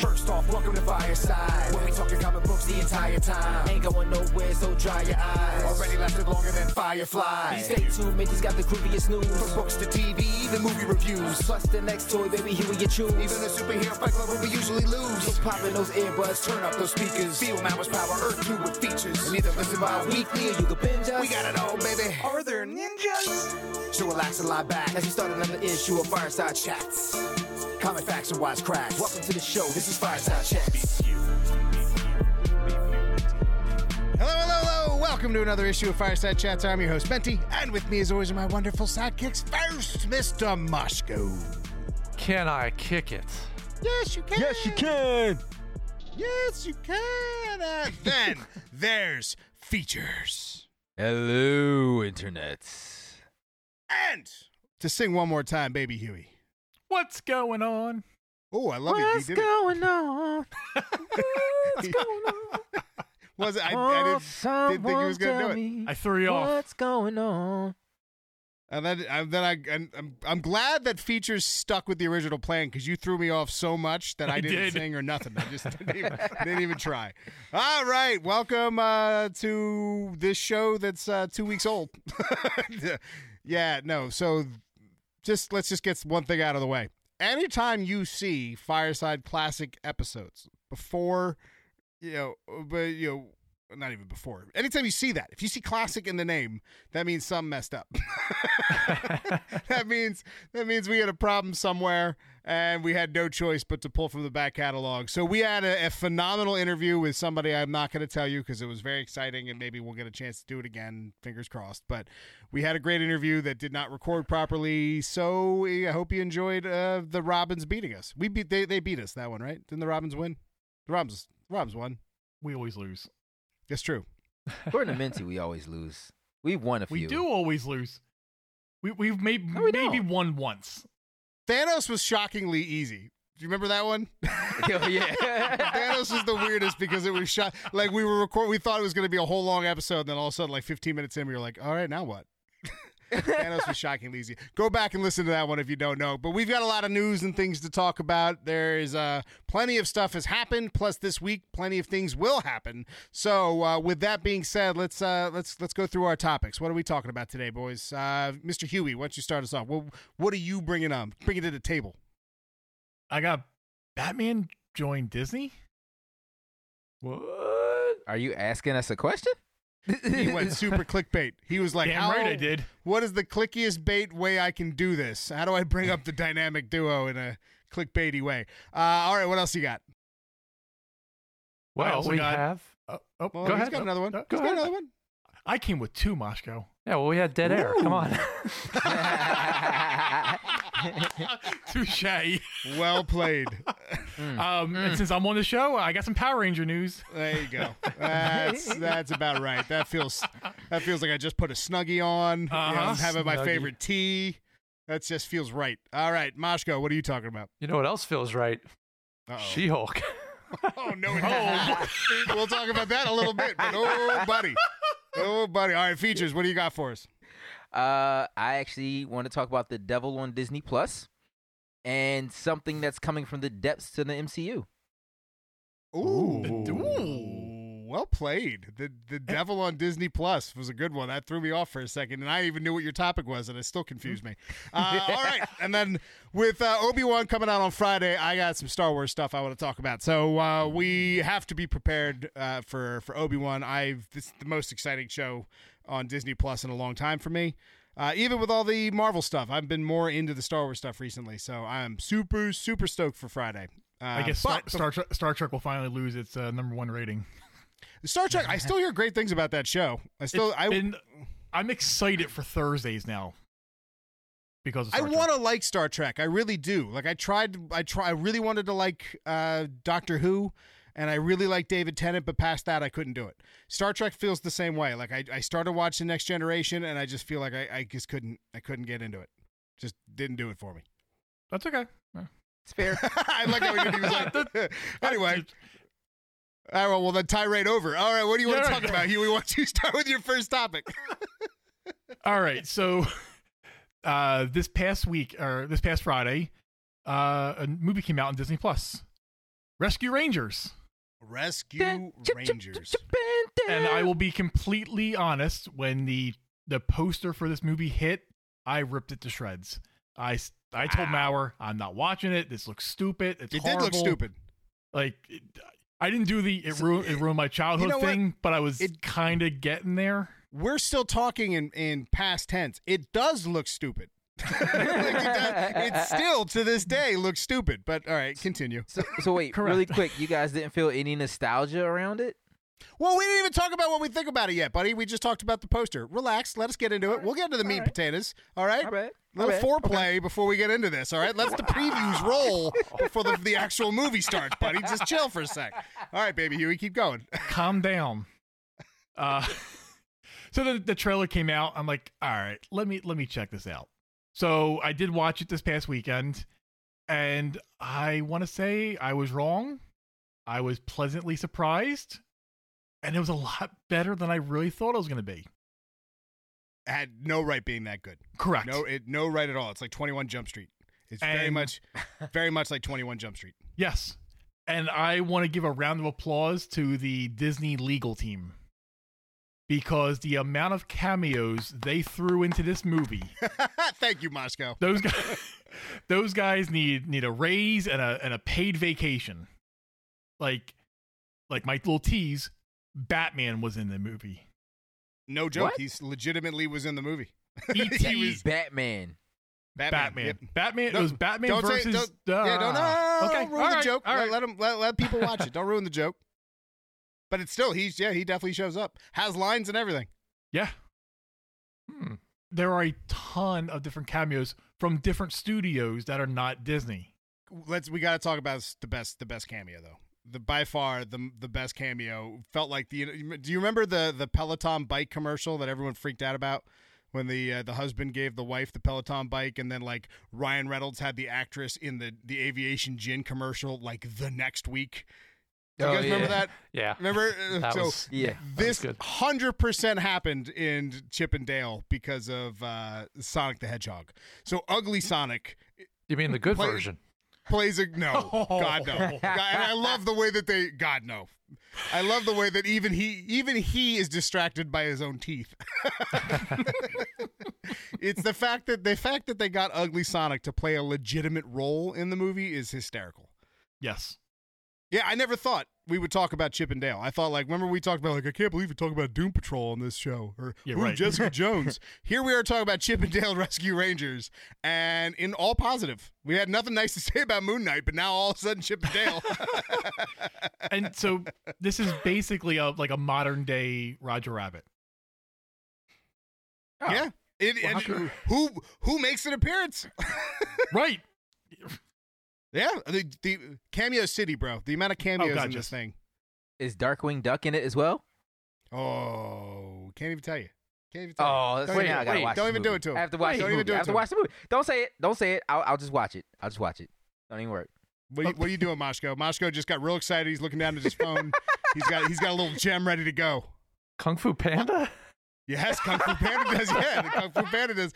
First off, welcome to Fireside. When we talking comic books the entire time. Ain't going nowhere, so dry your eyes. Already lasted longer than Firefly. Stay tuned, Mitch's got the creepiest news. From books to TV, the movie reviews. Plus the next toy, baby, here we get choose. Even the superhero fight club, we usually lose. So pop in those earbuds, turn up those speakers. Feel Mammals Power, Earth 2 with features. And either listen by weekly or you can binge us. We got it all, baby. Are there ninjas? So relax and lie back as we start another issue of Fireside Chats. Comic facts and wise cracks. Welcome to the show. This is Fireside Chats. Hello. Welcome to another issue of Fireside Chats. I'm your host, Benty, and with me as always are my wonderful sidekicks. First, Mr. Mosko. Can I kick it? Yes, you can. Yes, you can. Yes, you can. And then there's Features. Hello, Internet. And to sing one more time, Baby Huey. What's going on? Oh, I love it. What's going on? What's going on? Was it? I didn't think he was going to do it. I threw you off. What's going on? And I'm glad that Features stuck with the original plan because you threw me off so much that I didn't sing or nothing. I just didn't even try. All right. Welcome to this show that's 2 weeks old. Yeah, no. So let's just get one thing out of the way. Anytime you see Fireside Classic episodes before, not even before. Anytime you see that, if you see classic in the name, that means something messed up. That means we had a problem somewhere and we had no choice but to pull from the back catalog. So we had a phenomenal interview with somebody I'm not going to tell you because it was very exciting and maybe we'll get a chance to do it again. Fingers crossed. But we had a great interview that did not record properly. So I hope you enjoyed the Robins beating us. They beat us that one, right? Didn't the Robins win? The Robins won. We always lose. It's true. According to Minty, we always lose. We've won a few. We do always lose. We've maybe won once. Thanos was shockingly easy. Do you remember that one? Oh, yeah. Thanos was the weirdest because it was shot. Like, we thought it was going to be a whole long episode, and then all of a sudden, like 15 minutes in, we were like, all right, now what? Thanos was shockingly easy. Go back and listen to that one if you don't know. But we've got a lot of news and things to talk about. There is plenty of stuff has happened. Plus, this week, plenty of things will happen. So, with that being said, let's go through our topics. What are we talking about today, boys? Mr. Huey, why don't you start us off? What are you bringing to the table? I got Batman joined Disney. What? Are you asking us a question? He went super clickbait. He was like, damn right I did. What is the clickiest bait way I can do this? How do I bring up the dynamic duo in a clickbaity way? All right, what else you got? Well, we have... Go ahead. He's got another one. He's got another one. I came with two, Mosko. Yeah, well, we had dead air. Come on. Touche. Well played. And since I'm on the show, I got some Power Ranger news. There you go. That's about right. That feels like I just put a Snuggie on. Uh-huh. I'm having my favorite tea. That just feels right. All right, Mosko, what are you talking about? You know what else feels right? Uh-oh. She-Hulk. Oh, no. We'll talk about that a little bit. But Oh, buddy. All right, Features, what do you got for us? I actually want to talk about the Daredevil on Disney Plus and something that's coming from the depths to the MCU. Ooh. Well played. The Daredevil on Disney Plus was a good one. That threw me off for a second, and I even knew what your topic was, and it still confused me. All right, and then with Obi-Wan coming out on Friday, I got some Star Wars stuff I want to talk about. So we have to be prepared for Obi-Wan. This is the most exciting show on Disney Plus in a long time for me. Even with all the Marvel stuff, I've been more into the Star Wars stuff recently, so I'm super, super stoked for Friday. I guess Star Trek will finally lose its number one rating. Star Trek, I still hear great things about that show. I'm excited for Thursdays now because of Star Trek. I want to like Star Trek. I really do. Like I really wanted to like Doctor Who. And I really like David Tennant, but past that, I couldn't do it. Star Trek feels the same way. Like I started watching Next Generation, and I just feel like I just couldn't get into it. Just didn't do it for me. That's okay. It's fair. I like how he was like. Anyway, All right, well, then tirade over. All right, what do you want to talk about, Huey? Why don't you start with your first topic? All right, so this past Friday, a movie came out on Disney Plus, Rescue Rangers. And I will be completely honest, when the poster for this movie hit, I ripped it to shreds. I told Maurer, I'm not watching it. This looks stupid. It did look stupid. Like, I didn't do it ruined my childhood thing, but I was kind of getting there. We're still talking in past tense. It does look stupid. It still to this day looks stupid, but all right, continue. So wait, really quick, you guys didn't feel any nostalgia around it? Well, we didn't even talk about what we think about it yet, buddy. We just talked about the poster. Relax, let us get into it. We'll get into the meat and potatoes. All right? Little foreplay before we get into this, all right? Let the previews roll before the actual movie starts, buddy. Just chill for a sec. All right, Baby Huey, keep going. Calm down. So the trailer came out. I'm like, all right, let me check this out. So I did watch it this past weekend, and I want to say I was wrong. I was pleasantly surprised, and it was a lot better than I really thought it was going to be. It had no right being that good. Correct. No right at all. It's like 21 Jump Street. It's very much like 21 Jump Street. Yes. And I want to give a round of applause to the Disney legal team, because the amount of cameos they threw into this movie. Thank you, Mosko. Those guys need a raise and a paid vacation. Like my little tease, Batman was in the movie. No joke. What? He legitimately was in the movie. E.T. was Batman. Batman. Yep. Batman. No, it was Batman don't versus. Don't ruin the joke. All right. Let people watch it. Don't ruin the joke. But it's still, he definitely shows up. Has lines and everything. Yeah. There are a ton of different cameos from different studios that are not Disney. We got to talk about the best cameo though. By far the best cameo felt like do you remember the Peloton bike commercial that everyone freaked out about? When the husband gave the wife the Peloton bike, and then like Ryan Reynolds had the actress in the aviation gin commercial like the next week. You guys remember that? Yeah. Remember? This 100% happened in Chip and Dale because of Sonic the Hedgehog. So Ugly Sonic. You mean the good version? God, no. God, and I love the way that they... God, no. I love the way that even he is distracted by his own teeth. It's the fact that they got Ugly Sonic to play a legitimate role in the movie is hysterical. Yes. Yeah, I never thought we would talk about Chip and Dale. I thought, remember we talked about, I can't believe we talk about Doom Patrol on this show, or Jessica Jones. Here we are talking about Chip and Dale Rescue Rangers, and in all positive. We had nothing nice to say about Moon Knight, but now all of a sudden Chip and Dale. And so this is basically a modern-day Roger Rabbit. Oh, yeah. And who makes an appearance? Right. Yeah, the cameo city, bro. The amount of cameos in this thing. Is Darkwing Duck in it as well? Oh, can't even tell you. Don't even do it to him. I have to watch the movie. Don't say it. I'll just watch it. Don't even worry. What are you doing, Mosko? Mosko just got real excited. He's looking down at his phone. He's got a little gem ready to go. Kung Fu Panda? Yes, Kung Fu Panda does. Yeah, Kung Fu Panda does.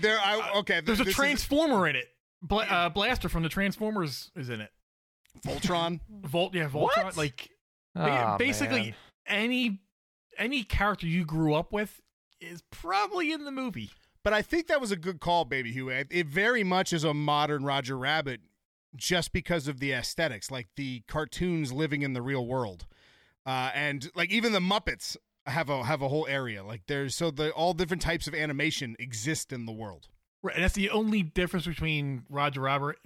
There's a Transformer in it. Blaster from the Transformers is in it. Voltron. Voltron. What? Basically, man. Any character you grew up with is probably in the movie. But I think that was a good call, Baby Huey. It very much is a modern Roger Rabbit just because of the aesthetics, like the cartoons living in the real world. And even the Muppets have a whole area. All different types of animation exist in the world. Right, and that's the only difference between Roger Rabbit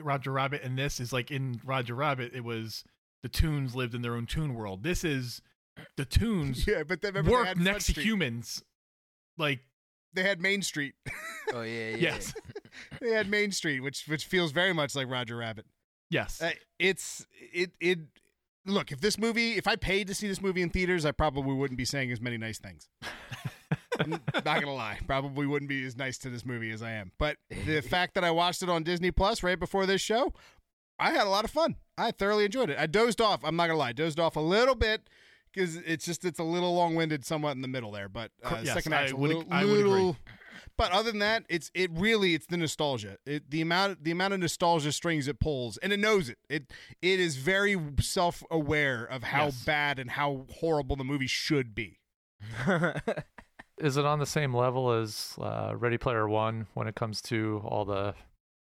and this is in Roger Rabbit, it was the Toons lived in their own Toon world. This is the Toons work next to humans. They had Main Street. Oh, yeah. Yes. They had Main Street, which feels very much like Roger Rabbit. Yes. Look, if I paid to see this movie in theaters, I probably wouldn't be saying as many nice things. I'm not going to lie. Probably wouldn't be as nice to this movie as I am. But the fact that I watched it on Disney Plus right before this show, I had a lot of fun. I thoroughly enjoyed it. I dozed off. I'm not going to lie. Dozed off a little bit because it's a little long-winded somewhat in the middle there. But yes, second act, I would agree. But other than that, it's the nostalgia. The amount of nostalgia strings it pulls, and it knows it. It is very self-aware of how bad and how horrible the movie should be. Is it on the same level as Ready Player One when it comes to all the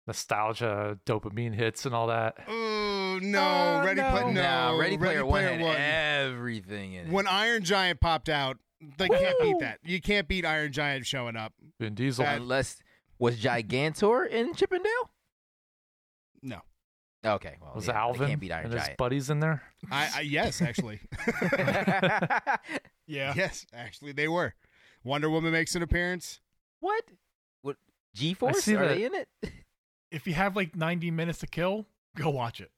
nostalgia, dopamine hits, and all that? Ready Player One had everything in it. When Iron Giant popped out, they can't beat that. You can't beat Iron Giant showing up. Vin Diesel. Unless, was Gigantor in Chip and Dale? No. Okay. Well, was Alvin can't beat Iron and Giant. His buddies in there? Yes, actually. Yeah. Yes, actually, they were. Wonder Woman makes an appearance. What? G-Force? Are they in it? If you have like 90 minutes to kill, go watch it.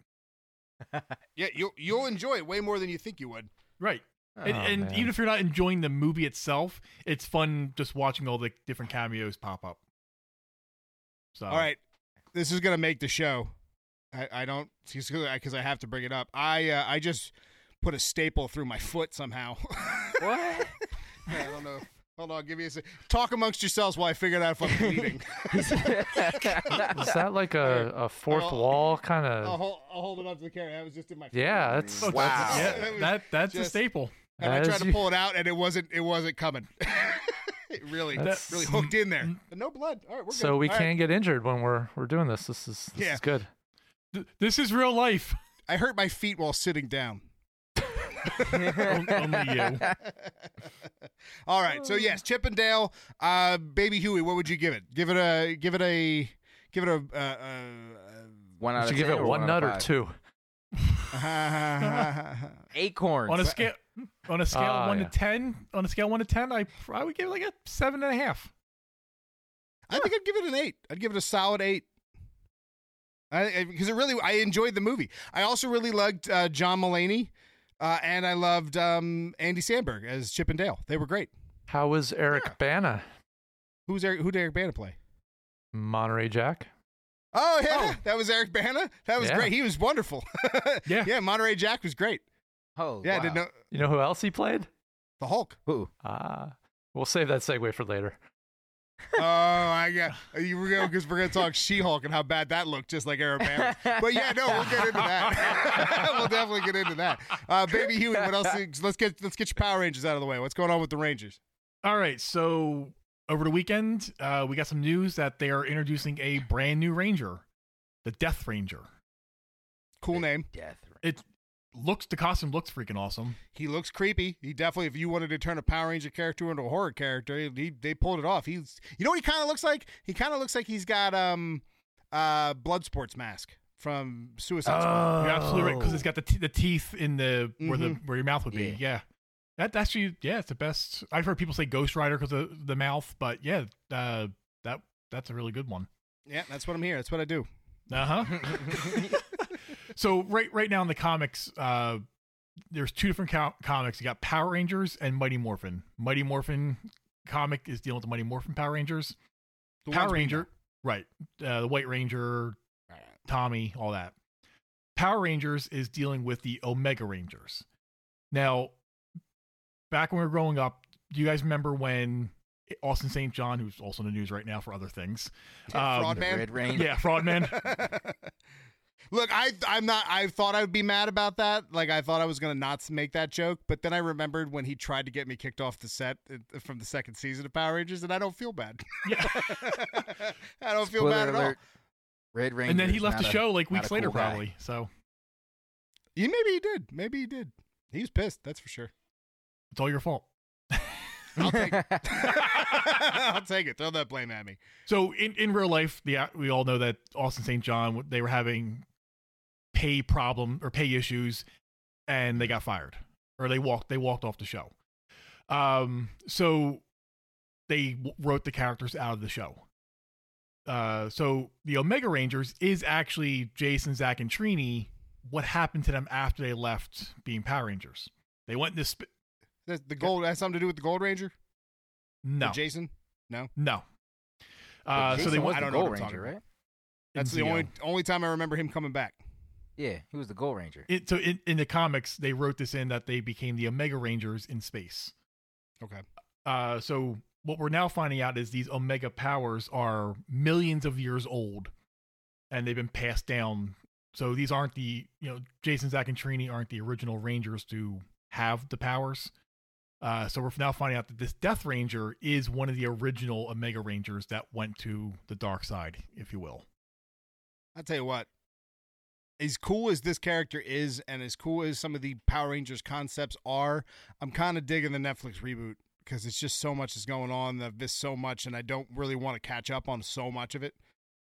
Yeah, you'll enjoy it way more than you think you would. Right. And even if you're not enjoying the movie itself, it's fun just watching all the different cameos pop up. So, all right. This is going to make the show. Because I have to bring it up. I just put a staple through my foot somehow. What? I don't know. Hold on, give me a second. Talk amongst yourselves while I figure it out if I'm bleeding. Is that like a fourth wall kind of? I'll hold it up to the camera. That was just in my. Yeah, that's wow. That's just a staple. And I tried to pull it out, and it wasn't coming. It really hooked in there. But no blood. All right, we're good. So we can't get injured when we're doing this. This is good. This is real life. I hurt my feet while sitting down. Only you. All right, so yes, Chip and Dale, Baby Huey. What would you give it? Give it a 1 out of 10. Would you give it one nut or two? Acorns on a scale of 1 to 10. On a scale of 1 to 10, I would give it like a 7.5. I think I'd give it an 8. I'd give it a solid 8. Because I enjoyed the movie. I also really liked John Mulaney. And I loved Andy Samberg as Chip and Dale. They were great. How was Eric Bana? Who did Eric Bana play? Monterey Jack. Oh, yeah. Oh. That was Eric Bana? That was great. He was wonderful. Yeah. Yeah, Monterey Jack was great. Oh, yeah. Wow. I didn't know. You know who else he played? The Hulk. Who? We'll save that segue for later. Oh, I got you because we're going to talk She-Hulk and how bad that looked, just like Eric Bana. But yeah, no, we'll get into that. We'll definitely get into that. Baby Huey, what else? Let's get your Power Rangers out of the way. What's going on with the Rangers? All right, so over the weekend, we got some news that they are introducing a brand new Ranger, the Death Ranger. Cool name. Death Ranger. The costume looks freaking awesome. He looks creepy. He definitely, if you wanted to turn a Power Ranger character into a horror character, they pulled it off. You know what he kind of looks like? He kind of looks like he's got Bloodsport's mask from Suicide Squad. You're absolutely right, because it's got the teeth in the where your mouth would be. Yeah. That actually, it's the best. I've heard people say Ghost Rider because of the mouth, but yeah, that's a really good one. Yeah, that's what I'm here. That's what I do. So right now in the comics, there's two different comics. You got Power Rangers and Mighty Morphin. Mighty Morphin comic is dealing with the Mighty Morphin Power Rangers. The Power Ranger, right? The White Ranger, Tommy, all that. Power Rangers is dealing with the Omega Rangers. Now, back when we were growing up, do you guys remember when Austin St. John, who's also in the news right now for other things, Fraudman, yeah, Fraudman. Look, I thought I would be mad about that. Like, I thought I was going to not make that joke. But then I remembered when he tried to get me kicked off the set from the second season of Power Rangers, and I don't feel bad. Yeah. I don't feel bad at all. Red Ranger. And then he left the show like weeks later, probably. So. Yeah, maybe he did. Maybe he did. He was pissed. That's for sure. It's all your fault. I'll take it. I'll take it. Throw that blame at me. So in real life, we all know that Austin St. John, they were having pay issues, and they got fired, or they walked off the show. So they wrote the characters out of the show. So the Omega Rangers is actually Jason, Zach, and Trini. What happened to them after they left being Power Rangers? They went into the gold has something to do with the Gold Ranger. No, or Jason. No. Jason, so they went. I don't know. Gold Ranger, right? That's the only time I remember him coming back. Yeah, he was the Gold Ranger. So in the comics, they wrote this in that they became the Omega Rangers in space. Okay. So what we're now finding out is these Omega powers are millions of years old, and they've been passed down. So these aren't the, you know, Jason, Zack, and Trini aren't the original Rangers to have the powers. So we're now finding out that this Death Ranger is one of the original Omega Rangers that went to the dark side, if you will. I'll tell you what, as cool as this character is and as cool as some of the Power Rangers concepts are, I'm kind of digging the Netflix reboot because it's just so much is going on. I've missed so much, and I don't really want to catch up on so much of it.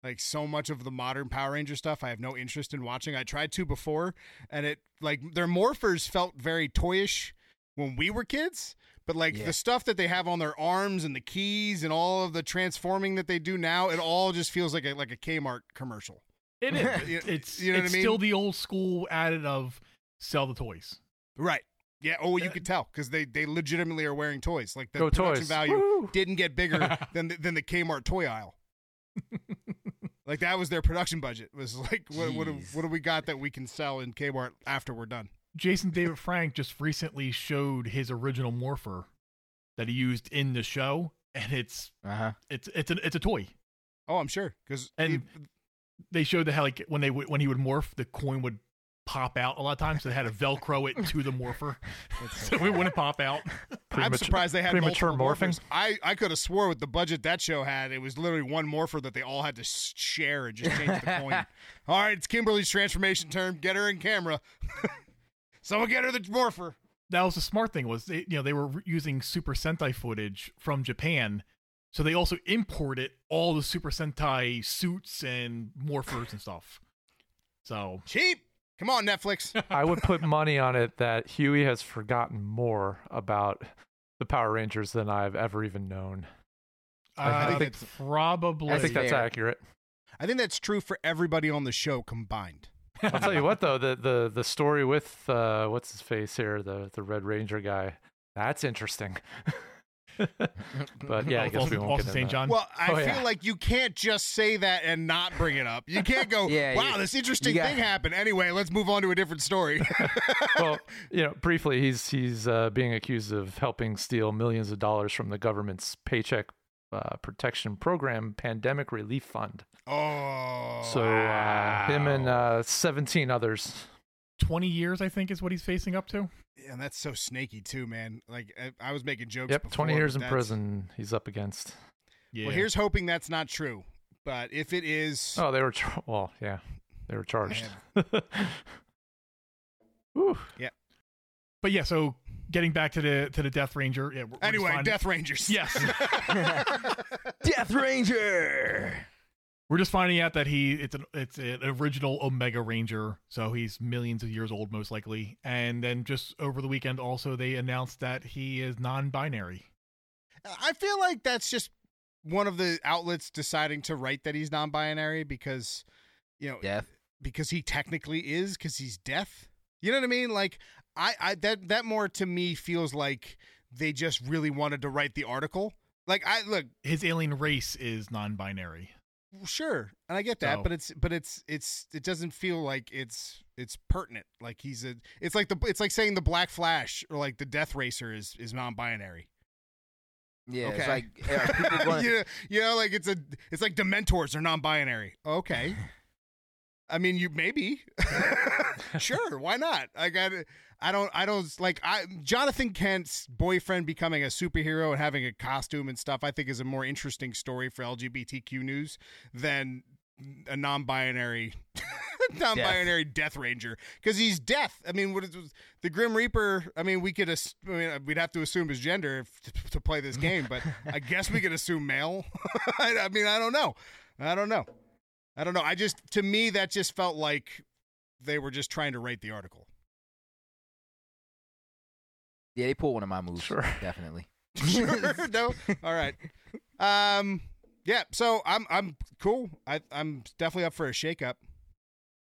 Like, so much of the modern Power Ranger stuff, I have no interest in watching. I tried to before, and it, like, their morphers felt very toyish when we were kids, but like the stuff that they have on their arms and the keys and all of the transforming that they do now, it all just feels like a Kmart commercial. It is. It's still the old school added of sell the toys. Right. Yeah. Oh, you could tell because they legitimately are wearing toys. Like the production value didn't get bigger than the Kmart toy aisle. Like, that was their production budget. It was like, what do we got that we can sell in Kmart after we're done? Jason David Frank just recently showed his original morpher that he used in the show, and it's a toy. Oh, I'm sure they showed the like when he would morph, the coin would pop out a lot of times. So they had to Velcro it to the morpher, so it wouldn't pop out. I'm surprised they had premature morphers. I could have swore with the budget that show had, it was literally one morpher that they all had to share and just change the coin. All right, it's Kimberly's transformation term. Get her in camera. Someone get her the morpher. That was the smart thing was they were using Super Sentai footage from Japan. So they also imported all the Super Sentai suits and morphers and stuff. So cheap. Come on, Netflix. I would put money on it that Huey has forgotten more about the Power Rangers than I've ever even known. I think that's accurate. I think that's true for everybody on the show combined. I'll tell you what, though, the story with what's his face here, the Red Ranger guy, that's interesting. But yeah, I guess we won't get into that. Well, I feel like you can't just say that and not bring it up. You can't go, this interesting thing happened. Anyway, let's move on to a different story. Well, briefly, he's being accused of helping steal millions of dollars from the government's Paycheck Protection Program Pandemic Relief Fund. Oh, so him and 17 others. 20 years, I think, is what he's facing up to. Yeah, and that's so snaky too, man. Like I was making jokes. Yep, before, 20 years in prison he's up against. Yeah. Well, here's hoping that's not true. But if it is, they were charged. Woo. Yeah. But yeah, so getting back to the Death Ranger. Yeah, Death Rangers. Yes. Death Ranger. We're just finding out that it's an original Omega Ranger, so he's millions of years old, most likely. And then just over the weekend, also they announced that he is non-binary. I feel like that's just one of the outlets deciding to write that he's non-binary because, death. Because he technically is, because he's deaf. You know what I mean? Like that more to me feels like they just really wanted to write the article. Like his alien race is non-binary. Sure, and I get that, but it doesn't feel like it's pertinent. Like it's like saying the Black Flash or like the Death Racer is non-binary. Yeah, okay. It's like people going like it's like Dementors are non-binary. Okay, I mean maybe sure, why not? I don't Jonathan Kent's boyfriend becoming a superhero and having a costume and stuff, I think is a more interesting story for LGBTQ news than a non-binary Death Ranger. Cause he's deaf. I mean, the Grim Reaper. I mean, we'd have to assume his gender to play this game, but I guess we could assume male. I mean, I don't know. To me, that just felt like they were just trying to write the article. Yeah, they pull one of my moves. Sure. Definitely. Sure. No. All right. Yeah. So I'm cool. I'm definitely up for a shakeup.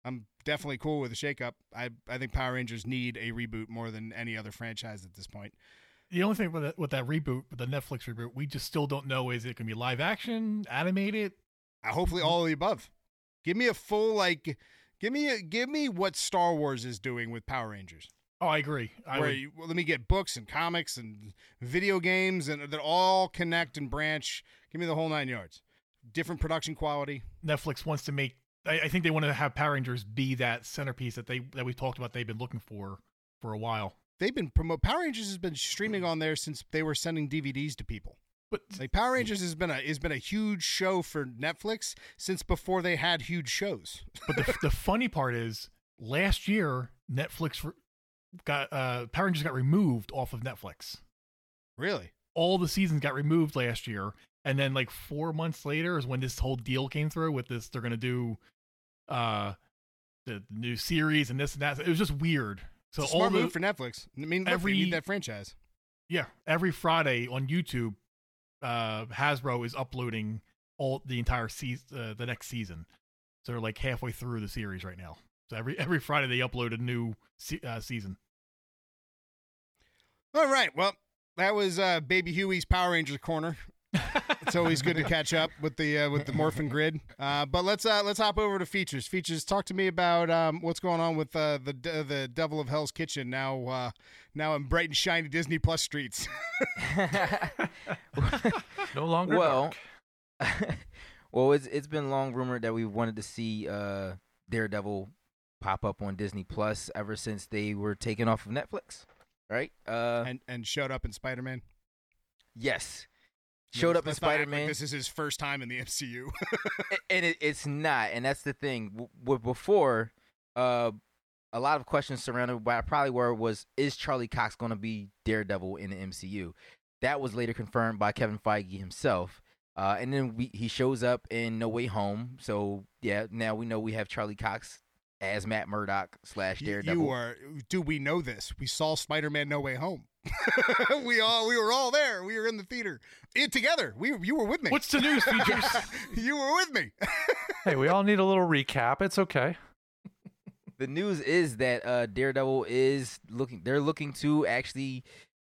I'm definitely cool with a shakeup. I think Power Rangers need a reboot more than any other franchise at this point. The only thing with that reboot, with the Netflix reboot, we just still don't know is it going to be live action, animated. Hopefully all of the above. Give me a full Give me what Star Wars is doing with Power Rangers. Oh, I agree. Let me get books and comics and video games and that all connect and branch. Give me the whole nine yards. Different production quality. Netflix wants to make. I think they want to have Power Rangers be that centerpiece that we've talked about. They've been looking for a while. They've been Power Rangers has been streaming on there since they were sending DVDs to people. But like Power Rangers has been a huge show for Netflix since before they had huge shows. But the funny part is last year Netflix got Power Rangers got removed off of Netflix. Really? All the seasons got removed last year, and then like 4 months later is when this whole deal came through with this. They're gonna do the new series and this and that. It was just weird. So it's a smart move for Netflix. I mean, every you need that franchise. Yeah, every Friday on YouTube. Hasbro is uploading the next season, so they're like halfway through the series right now. So every Friday they upload a new season. All right, well that was Baby Huey's Power Rangers corner. It's always good to catch up with the Morphin Grid. But let's hop over to Features. Features, talk to me about what's going on with the Devil of Hell's Kitchen now in bright and shiny Disney Plus streets. No longer. Well, it's been long rumored that we wanted to see Daredevil pop up on Disney Plus ever since they were taken off of Netflix, right? And showed up in Spider-Man. Yes. Showed up in Spider-Man. Like this is his first time in the MCU. And it's not. And that's the thing. Before, a lot of questions surrounded by probably where was, is Charlie Cox going to be Daredevil in the MCU? That was later confirmed by Kevin Feige himself. And then he shows up in No Way Home. So, yeah, now we know we have Charlie Cox as Matt Murdock / Daredevil. Do we know this? We saw Spider-Man No Way Home. we were all there. We were in the theater together. You were with me. What's the news, Features? You were with me. Hey, we all need a little recap. It's okay. The news is that Daredevil is looking. They're looking to actually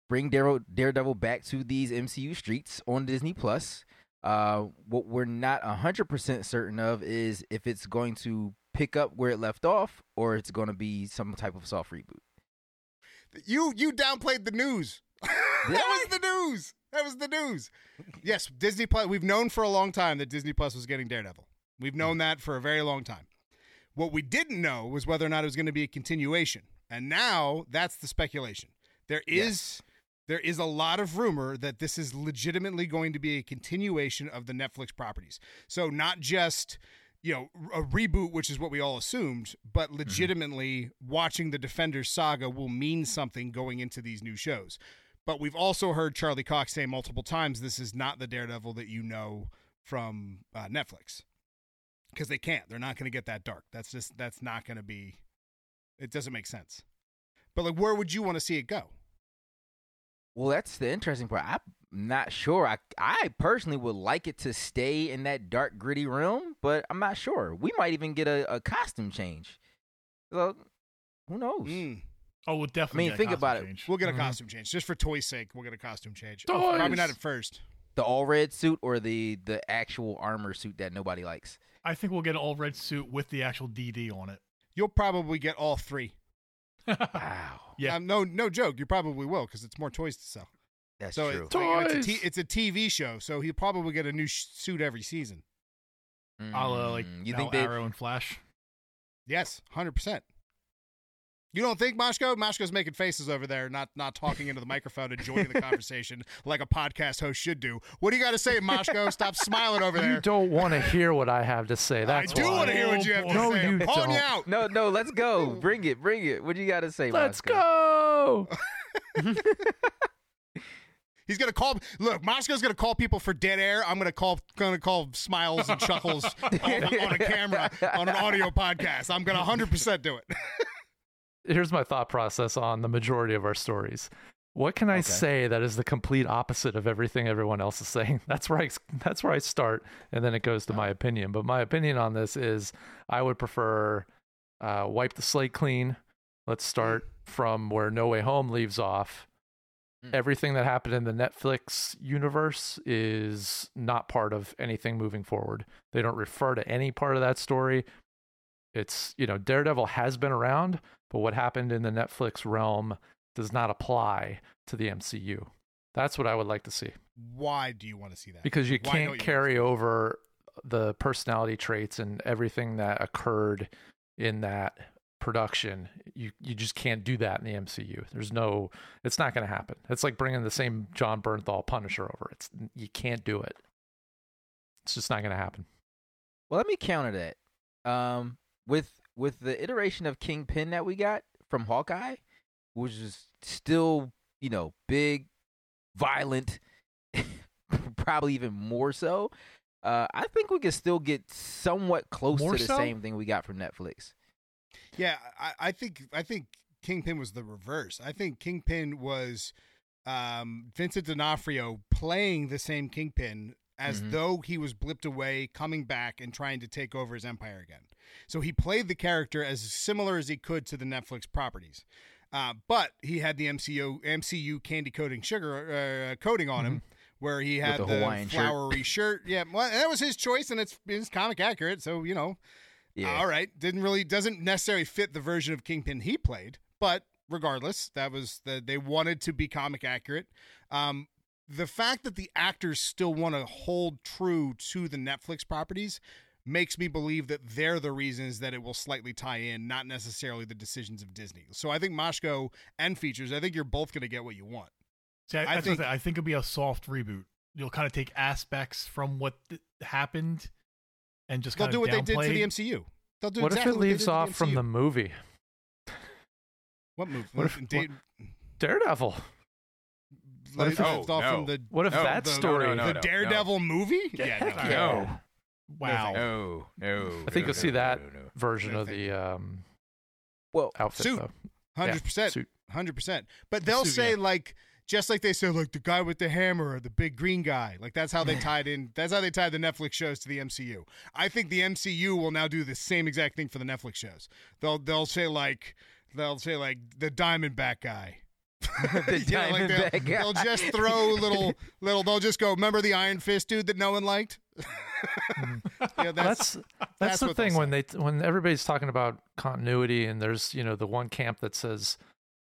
bring Daredevil back to these MCU streets on Disney Plus. What we're not 100% certain of is if it's going to pick up where it left off, or it's going to be some type of soft reboot. You downplayed the news. That was the news. Yes, Disney Plus. We've known for a long time that Disney Plus was getting Daredevil. We've known that for a very long time. What we didn't know was whether or not it was going to be a continuation. And now that's the speculation. There is a lot of rumor that this is legitimately going to be a continuation of the Netflix properties. So not just... a reboot, which is what we all assumed, but legitimately watching the Defenders saga will mean something going into these new shows. But we've also heard Charlie Cox say multiple times, this is not the Daredevil that you know from Netflix, because they can't. They're not going to get that dark. That's not going to be, it doesn't make sense. But like, where would you want to see it go? Well, that's the interesting part. I'm not sure. I personally would like it to stay in that dark, gritty realm, but I'm not sure. We might even get a costume change. So, who knows? Mm. Oh, we'll definitely get a costume change. I mean, think about it. We'll get a costume change. Just for toys' sake, we'll get a costume change. Oh, probably not at first. The all-red suit or the actual armor suit that nobody likes? I think we'll get an all-red suit with the actual DD on it. You'll probably get all three. Wow. Yeah. No joke. You probably will, because it's more toys to sell. That's so true. It's a TV show, so he'll probably get a new suit every season. A la like you think Arrow and Flash. Yes, 100%. You don't think Mosko? Mosko's making faces over there, not talking into the microphone and joining the conversation like a podcast host should do. What do you got to say, Mosko? Stop smiling over there. You don't want to hear what I have to say. That's why. I do want to hear what you have to say. No, you don't. Me out. No, let's go. Bring it. What do you got to say, Mosko? Let's go. He's going to call. Look, Mosko's going to call people for dead air. I'm going to call smiles and chuckles on a camera, on an audio podcast. I'm going to 100% do it. Here's my thought process on the majority of our stories. What can I say that is the complete opposite of everything everyone else is saying? That's where I start, and then it goes to my opinion. But my opinion on this is I would prefer wipe the slate clean. Let's start from where No Way Home leaves off. Everything that happened in the Netflix universe is not part of anything moving forward. They don't refer to any part of that story. It's, you know, Daredevil has been around, but what happened in the Netflix realm does not apply to the MCU. That's what I would like to see. Why do you want to see that? Because you can't carry over the personality traits and everything that occurred in that production. You just can't do that in the MCU. It's not going to happen. It's like bringing the same John Bernthal Punisher over. You can't do it. It's just not going to happen. Well, let me counter that. With the iteration of Kingpin that we got from Hawkeye, which is still, you know, big, violent, probably even more so. I think we can still get somewhat close to the same thing we got from Netflix. Yeah, I think Kingpin was the reverse. I think Kingpin was Vincent D'Onofrio playing the same Kingpin as though he was blipped away, coming back and trying to take over his empire again. So he played the character as similar as he could to the Netflix properties. But he had the MCU candy coating sugar coating on him, where he had the flowery shirt. Yeah, well, that was his choice, and it's comic accurate. So, you know, all right, doesn't necessarily fit the version of Kingpin he played, but regardless, that was they wanted to be comic accurate. The fact that the actors still want to hold true to the Netflix properties makes me believe that they're the reasons that it will slightly tie in, not necessarily the decisions of Disney. So I think Mosko and Features, I think you're both going to get what you want. See, I think it'll be a soft reboot. You'll kind of take aspects from what happened and just kind of downplay. They'll do what they did to the MCU. They'll do exactly what they did to the MCU. What if it leaves off from the movie? What movie? Daredevil. The Daredevil movie? Yeah. Wow. No. I think you'll see that version of the outfit. Suit. 100%. 100%. But they'll say, like, just like they said, like the guy with the hammer or the big green guy. Like that's how they tied in. That's how they tied the Netflix shows to the MCU. I think the MCU will now do the same exact thing for the Netflix shows. They'll say like the Diamondback guy. They'll just throw little. They'll just go. Remember the Iron Fist dude that no one liked. Yeah, that's the thing when everybody's talking about continuity and there's, you know, the one camp that says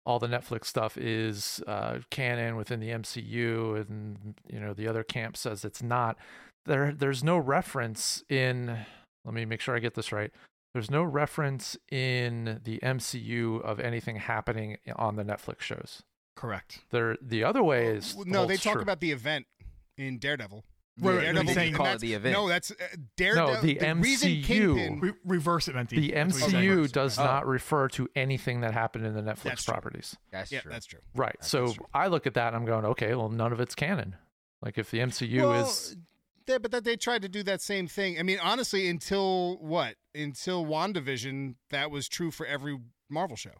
all the Netflix stuff is canon within the MCU, and, you know, the other camp says it's not. There's no reference in. Let me make sure I get this right. There's no reference in the MCU of anything happening on the Netflix shows. Correct. The other way is they talk about the event in Daredevil. Daredevil call it the event. No, that's Daredevil. No, the MCU. Kingpin, reverse it, Menti. The MCU does not refer to anything that happened in the Netflix properties. That's true. That's true. Right. So I look at that and I'm going, okay, well, none of it's canon. Like if the MCU is. But that they tried to do that same thing. I mean, honestly, until WandaVision, that was true for every Marvel show.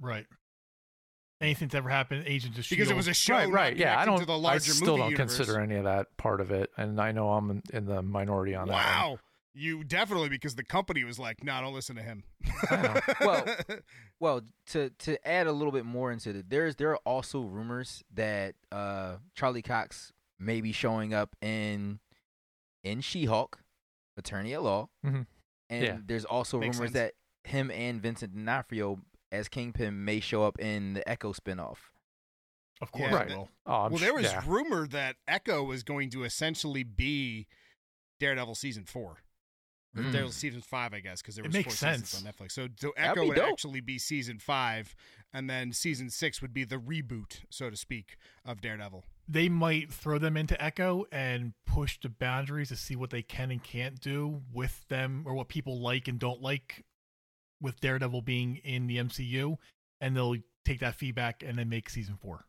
Right. Anything that's ever happened, Agents of Shield. Because it was a show. Right. Yeah. I still don't consider any of that part of it. And I know I'm in the minority on that. Wow. You definitely, because the company was like, no, don't listen to him. Well, to add a little bit more into it, there are also rumors that Charlie Cox may be showing up in She-Hulk, Attorney at Law. Mm-hmm. And there's also rumors that him and Vincent D'Onofrio as Kingpin may show up in the Echo spinoff. Of course. Yeah, right. There was rumor that Echo was going to essentially be Daredevil season 4. Mm. Daredevil season 5, I guess, because there was 4 seasons on Netflix. So Echo would actually be season 5, and then season 6 would be the reboot, so to speak, of Daredevil. They might throw them into Echo and push the boundaries to see what they can and can't do with them, or what people like and don't like with Daredevil being in the MCU, and they'll take that feedback and then make season 4.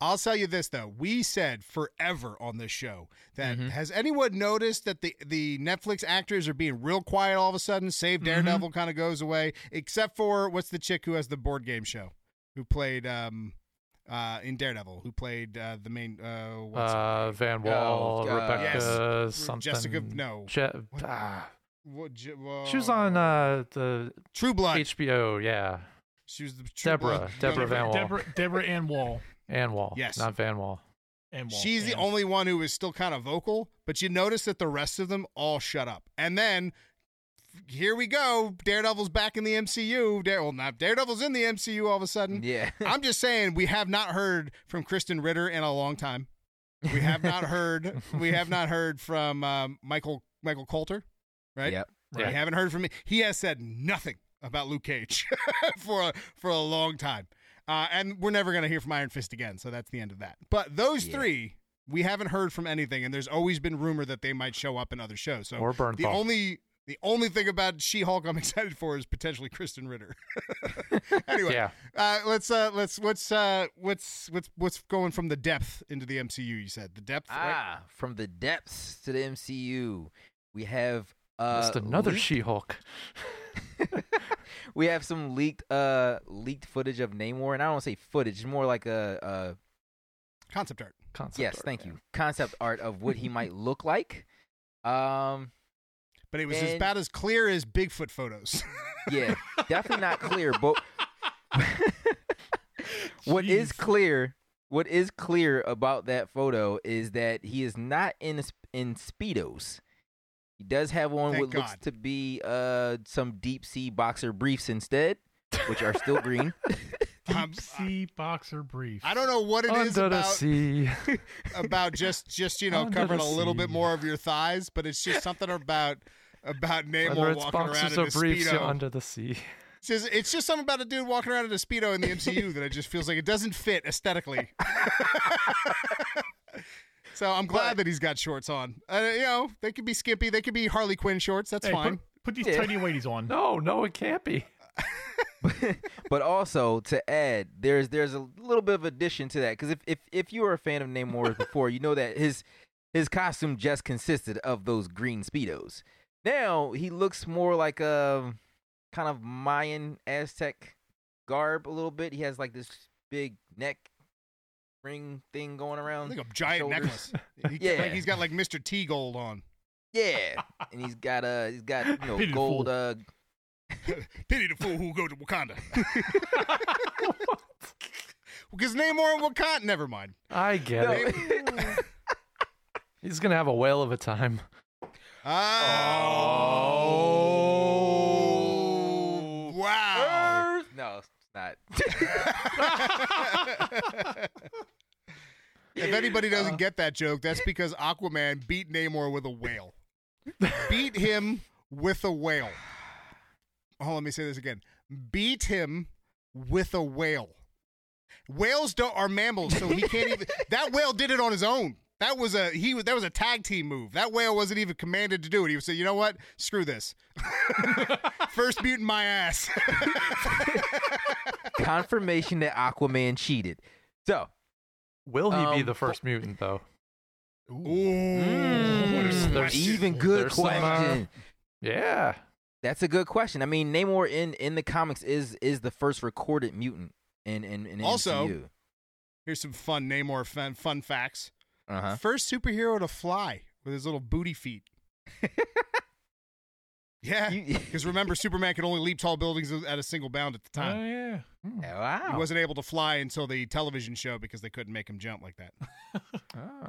I'll tell you this, though. We said forever on this show that has anyone noticed that the Netflix actors are being real quiet all of a sudden? Save Daredevil kind of goes away, except for what's the chick who has the board game show who played in Daredevil, who played the main Van Wall, Rebecca something. Jessica, no. She was on the True Blood. HBO, yeah. She was the Deborah Van Wall. Deborah Ann Wall. Ann Wall. Yes. Not Van Wall. Ann Wall. She's the only one who is still kind of vocal, but you notice that the rest of them all shut up. And then here we go. Daredevil's back in the MCU. Daredevil's in the MCU all of a sudden. Yeah. I'm just saying, we have not heard from Kristen Ritter in a long time. We have not heard. We have not heard from Michael Coulter, right? Yep. Right. We haven't heard from him. He has said nothing about Luke Cage for a long time, and we're never going to hear from Iron Fist again. So that's the end of that. But those three, we haven't heard from anything, and there's always been rumor that they might show up in other shows. So or burn. The only thing about She-Hulk I'm excited for is potentially Kristen Ritter. Anyway, let's going from the depth into the MCU. You said the depth. Right? From the depths to the MCU, we have just another She-Hulk. We have some leaked footage of Namor, and I don't say footage, more like a concept art. Concept art of what he might look like. But it was about as clear as Bigfoot photos. Yeah, definitely not clear. But what is clear about that photo is that he is not in Speedos. He does have on looks to be some deep sea boxer briefs instead, which are still green. Deep sea boxer briefs. I don't know what it is about sea. About just covering a little bit more of your thighs, but it's just something about Namor walking around in a Speedo under the sea. It's just something about a dude walking around in a Speedo in the MCU that it just feels like it doesn't fit aesthetically. So I'm glad that he's got shorts on. They could be skimpy. They could be Harley Quinn shorts. That's fine. Put these tiny whities on. No, it can't be. But also, to add, there's a little bit of addition to that. Because if you were a fan of Namor before, you know that his costume just consisted of those green Speedos. Now, he looks more like a kind of Mayan Aztec garb a little bit. He has like this big neck ring thing going around. Like a giant shoulders. Necklace. He's got like Mr. T gold on. Yeah. And he's got gold fool. Pity the fool who go to Wakanda. Because Namor and Wakanda, never mind. I get it. He's gonna have a whale of a time. Oh wow. Earth? No. Not. If anybody doesn't get that joke, that's because Aquaman beat Namor with a whale. Beat him with a whale. Oh, let me say this again. Beat him with a whale. Whales are mammals, so he can't even. That whale did it on his own. That was a tag team move. That whale wasn't even commanded to do it. He said, "You know what? Screw this. First mutant my ass." Confirmation that Aquaman cheated. So, will he be the first mutant though? Ooh, even good question. Yeah, that's a good question. I mean, Namor in the comics is the first recorded mutant in also, MCU. Here's some fun Namor fun facts. Uh-huh. First superhero to fly with his little booty feet. Yeah, because remember, Superman could only leap tall buildings at a single bound at the time. Oh, yeah. Hmm. Oh, wow. He wasn't able to fly until the television show because they couldn't make him jump like that.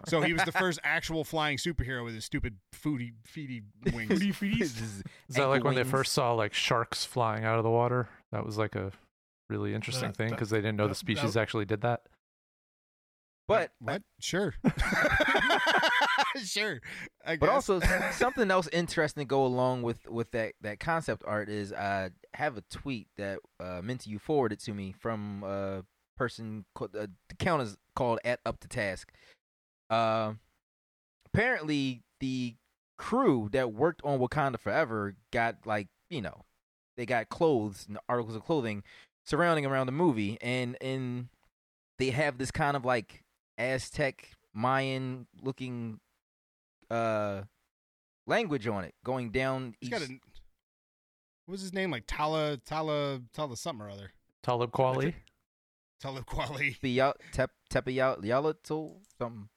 So he was the first actual flying superhero with his stupid feety wings. Is that like when they first saw like sharks flying out of the water? That was like a really interesting thing because they didn't know the species actually did that. But what? Sure. Sure. But also something else interesting to go along with that concept art is I have a tweet that Minty forwarded to me from a person called the account is called @UpToTask. Apparently the crew that worked on Wakanda Forever got they got clothes and articles of clothing surrounding around the movie and they have this kind of like Aztec Mayan looking language on it going down each. What was his name? Like Tala something or other. Talib Kweli. Tepeyalto something.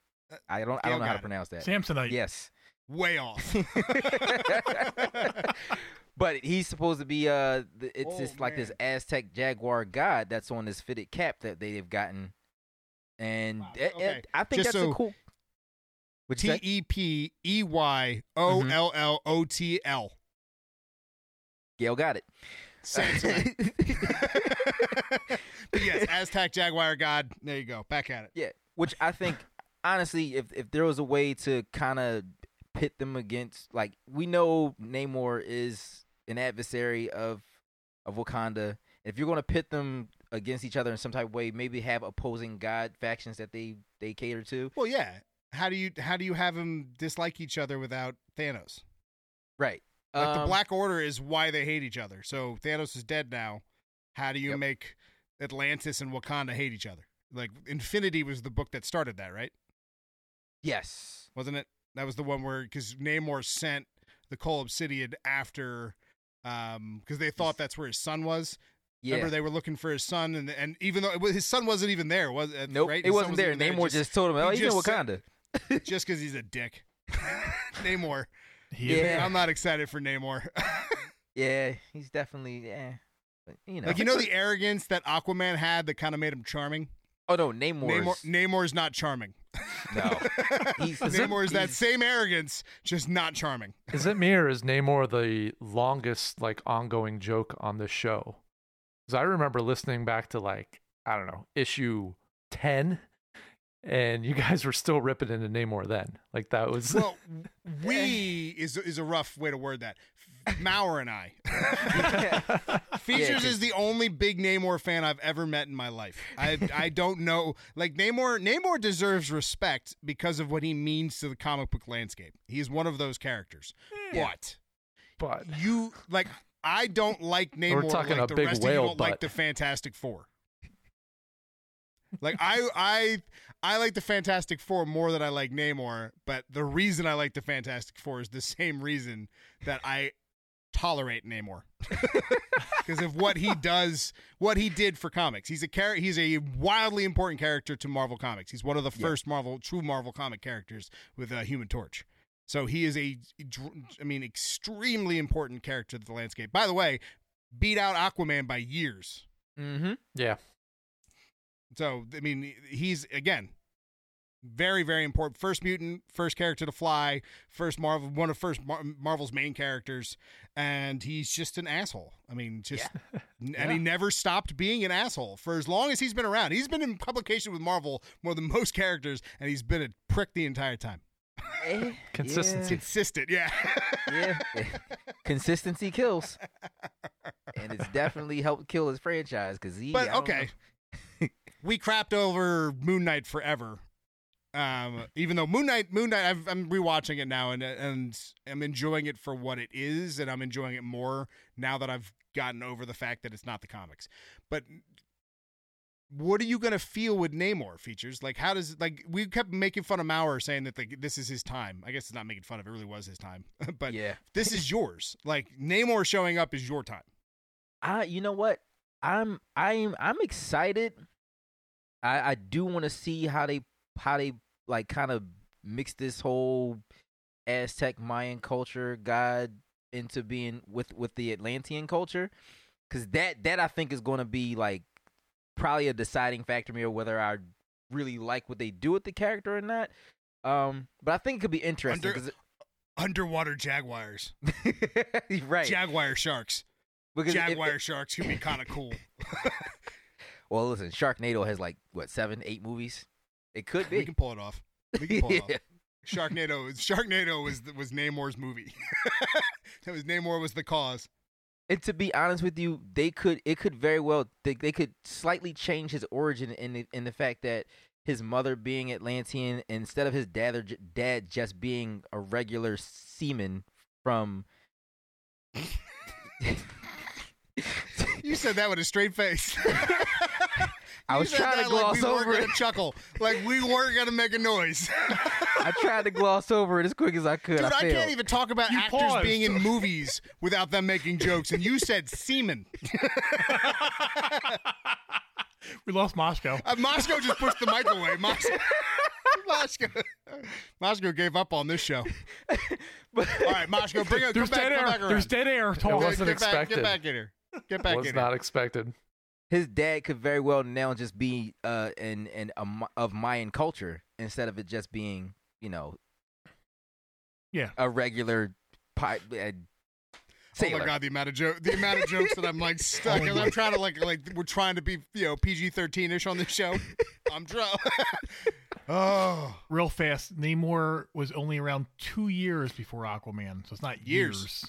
I don't know how to pronounce that. Samsonite. Yes. Way off. But he's supposed to be this Aztec jaguar god that's on this fitted cap that they've gotten. And I think that's a cool. TEPEYOLLOTL. Gail got it. But yes, Aztec Jaguar God. There you go. Back at it. Yeah, which I think, honestly, if there was a way to kind of pit them against, like, we know Namor is an adversary of Wakanda. If you're going to pit them against each other in some type of way, maybe have opposing god factions that they cater to. Well, yeah. How do you have them dislike each other without Thanos? Right. Like the Black Order is why they hate each other. So Thanos is dead now. How do you make Atlantis and Wakanda hate each other? Like, Infinity was the book that started that, right? Yes. Wasn't it? That was the one where, because Namor sent the Cole Obsidian after, because they thought that's where his son was. Yeah. Remember, they were looking for his son, and even though his son wasn't even there, was it? Nope, right? It wasn't there. Namor just told him, "Oh, he's in Wakanda." Just because he's a dick. Namor. Yeah. I'm not excited for Namor. Yeah, he's definitely, but, you know. Like, you know the arrogance that Aquaman had that kind of made him charming? Oh, no, Namor's not charming. No. Namor's that same arrogance, just not charming. Is it me, or is Namor the longest, like, ongoing joke on the show? Because I remember listening back to, like, I don't know, issue 10, and you guys were still ripping into Namor then. Like, that was... Well, we is a rough way to word that. Maurer and I. Features is the only big Namor fan I've ever met in my life. I don't know. Like, Namor deserves respect because of what he means to the comic book landscape. He is one of those characters. Yeah. But... You, like... I don't like Namor. We're talking like a big whale butt. Like the Fantastic Four. Like I like the Fantastic Four more than I like Namor. But the reason I like the Fantastic Four is the same reason that I tolerate Namor, because of what he does, what he did for comics. He's a wildly important character to Marvel Comics. He's one of the first true Marvel comic characters with a Human Torch. So he is extremely important character to the landscape. By the way, beat out Aquaman by years. Mm-hmm. Yeah. So, I mean, he's, again, very, very important. First mutant, first character to fly, Marvel's main characters, and he's just an asshole. I mean, and he never stopped being an asshole for as long as he's been around. He's been in publication with Marvel more than most characters, and he's been a prick the entire time. Consistency. Yeah. Consistent, yeah. Yeah. Consistency kills. And it's definitely helped kill his franchise. We crapped over Moon Knight forever. Even though Moon Knight, I'm rewatching it now and I'm enjoying it for what it is, and I'm enjoying it more now that I've gotten over the fact that it's not the comics. But what are you going to feel with Namor, Features? Like, how does, like, we kept making fun of Maurer saying that, like, this is his time. I guess it's not making fun of it. It really was his time. But yeah, this is yours. Like, Namor showing up is your time. You know what? I'm excited. I do want to see how they like kind of mix this whole Aztec Mayan culture god into being with the Atlantean culture. Cause that I think is going to be like, probably a deciding factor for me, or whether I really like what they do with the character or not. But I think it could be interesting. Underwater jaguars. Right. Jaguar sharks. Because sharks could be kind of cool. Well, listen, Sharknado has like, what, 7, 8 movies? It could be. We can pull it off. Sharknado was Namor's movie. Namor was the cause. And to be honest with you, they could slightly change his origin in the fact that his mother being Atlantean instead of his dad just being a regular seaman from. You said that with a straight face. I was trying to gloss over it. Chuckle, like we weren't gonna make a noise. I tried to gloss over it as quick as I could. Dude, I can't even talk about actors being in movies without them making jokes, and you said semen. We lost Mosko. Mosko just pushed the mic away. Mosko gave up on this show. But, all right, Mosko, bring up. There's dead air. There's dead air. It wasn't expected. Get back in here. Get back in here. It was not expected. His dad could very well now just be of Mayan culture instead of it just being, you know, a regular Sailor. Oh my God, the amount of jokes that I'm like stuck. Oh, I'm trying to like we're trying to be, you know, PG-13ish on this show. I'm drunk. Oh, real fast. Namor was only around 2 years before Aquaman, so it's not years.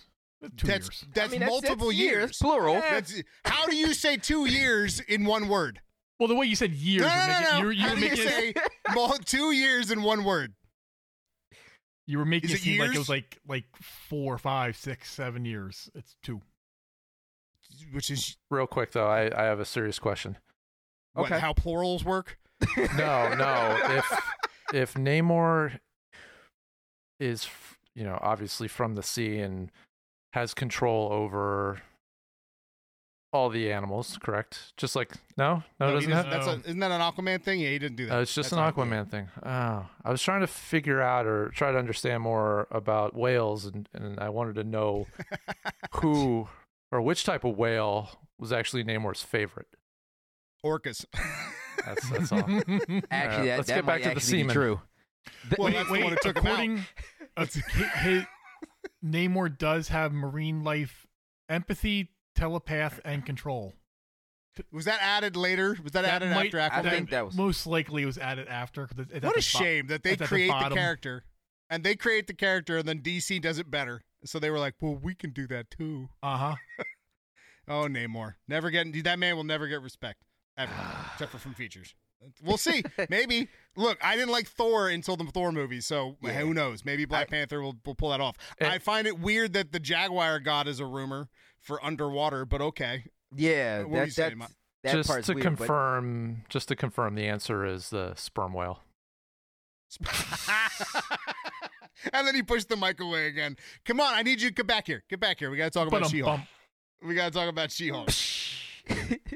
2 years. That's multiple years. Plural. Yeah. How do you say 2 years in one word? Well, the way you said years. No. How do you say 2 years in one word? You were making it seem years? Like it was like 4, 5, 6, 7 years. It's 2. Which is real quick though. I have a serious question. Okay, what, how plurals work? No. If Namor is, you know, obviously from the sea and has control over all the animals, correct? Just like no, doesn't have. Isn't that an Aquaman thing? Yeah, he didn't do that. It's just an Aquaman thing. Oh, I was trying to figure out or try to understand more about whales, and I wanted to know who or which type of whale was actually Namor's favorite. Orcas. That's all. Actually, let's get back to the semen. True. Well, according to Namor, does have marine life empathy, telepath, and control. Was that added later? Was that added after Aquaman? I think that was... Most likely it was added after. What a shame that they create the character. And they create the character, and then DC does it better. So they were like, well, we can do that too. Uh-huh. Oh, Namor. That man will never get respect. Ever. Except for from Features. We'll see. Maybe. Look, I didn't like Thor until the Thor movie, so yeah. Who knows? Maybe Black Panther will pull that off. I find it weird that the Jaguar god is a rumor for underwater, but okay. Yeah, just to confirm, the answer is the sperm whale. And then he pushed the mic away again. Come on, I need you to get back here. We got to talk about She-Hulk.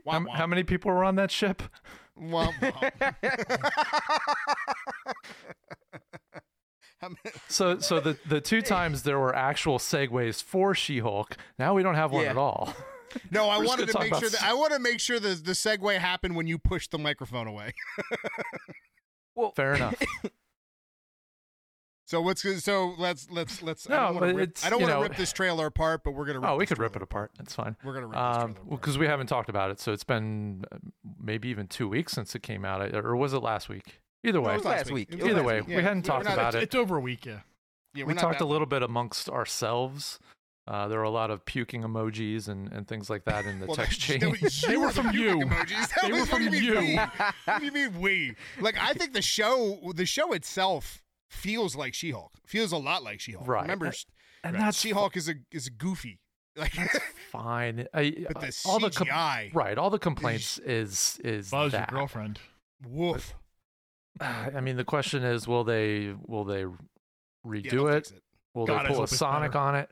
How many people were on that ship? So the two times there were actual segues for She-Hulk, now we don't have one at all. No, I wanted to make sure that the segue happened when you pushed the microphone away. Well, fair enough. So let's. No, I don't want to rip this trailer apart, but we're gonna. Oh, we could rip it apart. That's fine. We're gonna rip this trailer apart because we haven't talked about it. So it's been maybe even 2 weeks since it came out, or was it last week? Either way, it was last week. Either way, we hadn't talked about it. It's over a week. Yeah, we talked a little bit amongst ourselves. There were a lot of puking emojis and things like that in the text chain. They were from you. They were from you. What do you mean we? Like, I think the show itself. Feels a lot like She-Hulk. Right. Remember, and She-Hulk is goofy. Like, it's fine. But the CGI, right? All the complaints is Buzz that. Your girlfriend. Woof. But, I mean, the question is, will they redo it? Will they pull a Sonic on it?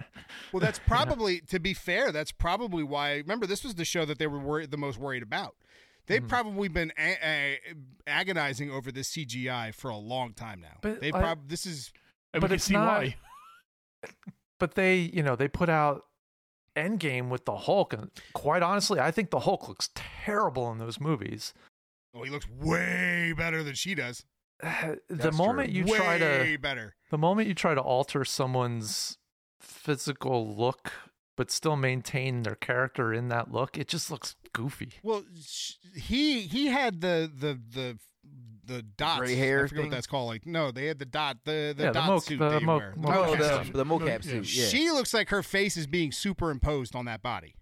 Well, that's probably to be fair. That's probably why. Remember, this was the show that they were the most worried about. They've probably been agonizing over this CGI for a long time now. But they But they, you know, they put out Endgame with the Hulk, and quite honestly, I think the Hulk looks terrible in those movies. Oh, he looks way better than she does. The moment you try to alter someone's physical look, but still maintain their character in that look, it just looks goofy. Well, he had the dots. Gray hair. I forget what that's called. Like, no, they had the dot. The mocap suit. Yeah. She looks like her face is being superimposed on that body.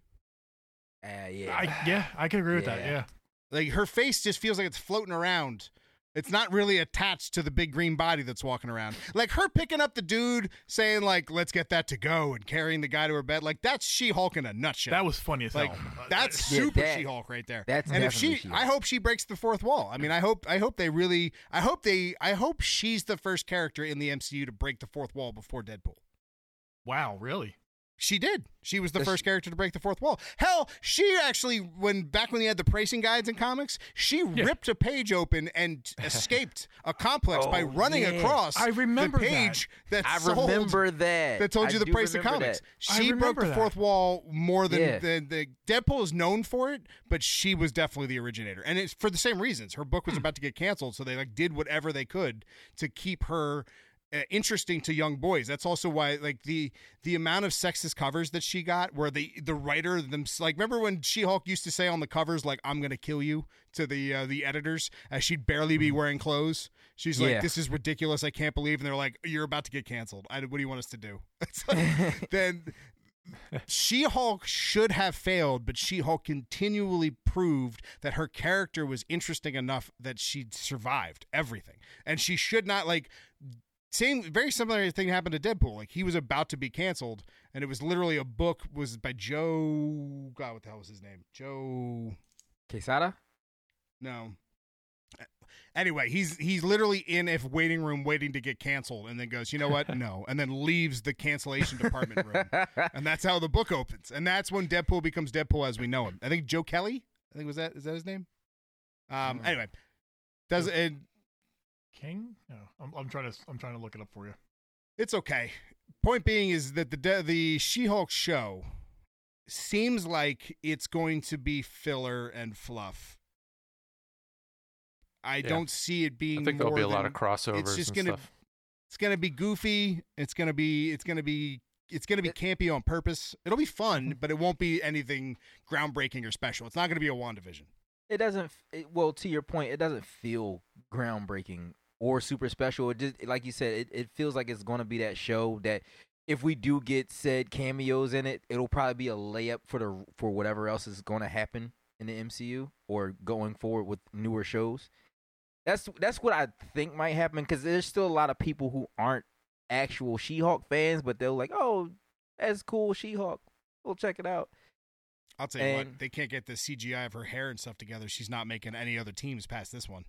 I can agree with that. Yeah, like her face just feels like it's floating around. It's not really attached to the big green body that's walking around. Like her picking up the dude, saying like, "Let's get that to go," and carrying the guy to her bed. Like that's She-Hulk in a nutshell. That was funny as hell. Like that's super She-Hulk right there. That's and if she, I hope she breaks the fourth wall. I mean, I hope she's the first character in the MCU to break the fourth wall before Deadpool. Wow, really? She did. She was the first character to break the fourth wall. Hell, she actually, back when they had the pricing guides in comics, she ripped a page open and escaped a complex by running across the page that told you the price of comics. She broke the fourth wall more than the Deadpool is known for it, but she was definitely the originator. And it's for the same reasons. Her book was about to get canceled, so they did whatever they could to keep her interesting to young boys. That's also why, like, the amount of sexist covers that she got, where the writer them, like, remember when She-Hulk used to say on the covers, like, "I'm gonna kill you" to the editors, as she'd barely be wearing clothes. She's like, "This is ridiculous. I can't believe." And they're like, "You're about to get canceled. What do you want us to do?" It's like, then She-Hulk should have failed, but She-Hulk continually proved that her character was interesting enough that she survived everything, and she should not, like. Very similar thing happened to Deadpool. Like, he was about to be canceled, and it was literally a book was by Joe. God, what the hell was his name? Joe Quesada? No. Anyway, he's literally in a waiting room waiting to get canceled, and then goes, "You know what? No," and then leaves the cancellation department room, and that's how the book opens, and that's when Deadpool becomes Deadpool as we know him. I think Joe Kelly. I think is that his name? Anyway, does it? King? No, I'm trying to look it up for you. It's okay. Point being is that the She-Hulk show seems like it's going to be filler and fluff. I don't see it being. I think there'll be a lot of crossovers. It's just going to. It's going to be goofy. It's going to be campy on purpose. It'll be fun, but it won't be anything groundbreaking or special. It's not going to be a WandaVision. Well, to your point, it doesn't feel groundbreaking or super special. It just, like you said, it feels like it's going to be that show that if we do get said cameos in it, it'll probably be a layup for whatever else is going to happen in the MCU or going forward with newer shows. That's what I think might happen, because there's still a lot of people who aren't actual She-Hulk fans, but they're like, "Oh, that's cool, She-Hulk. We'll check it out." I'll tell you what, they can't get the CGI of her hair and stuff together. She's not making any other teams past this one.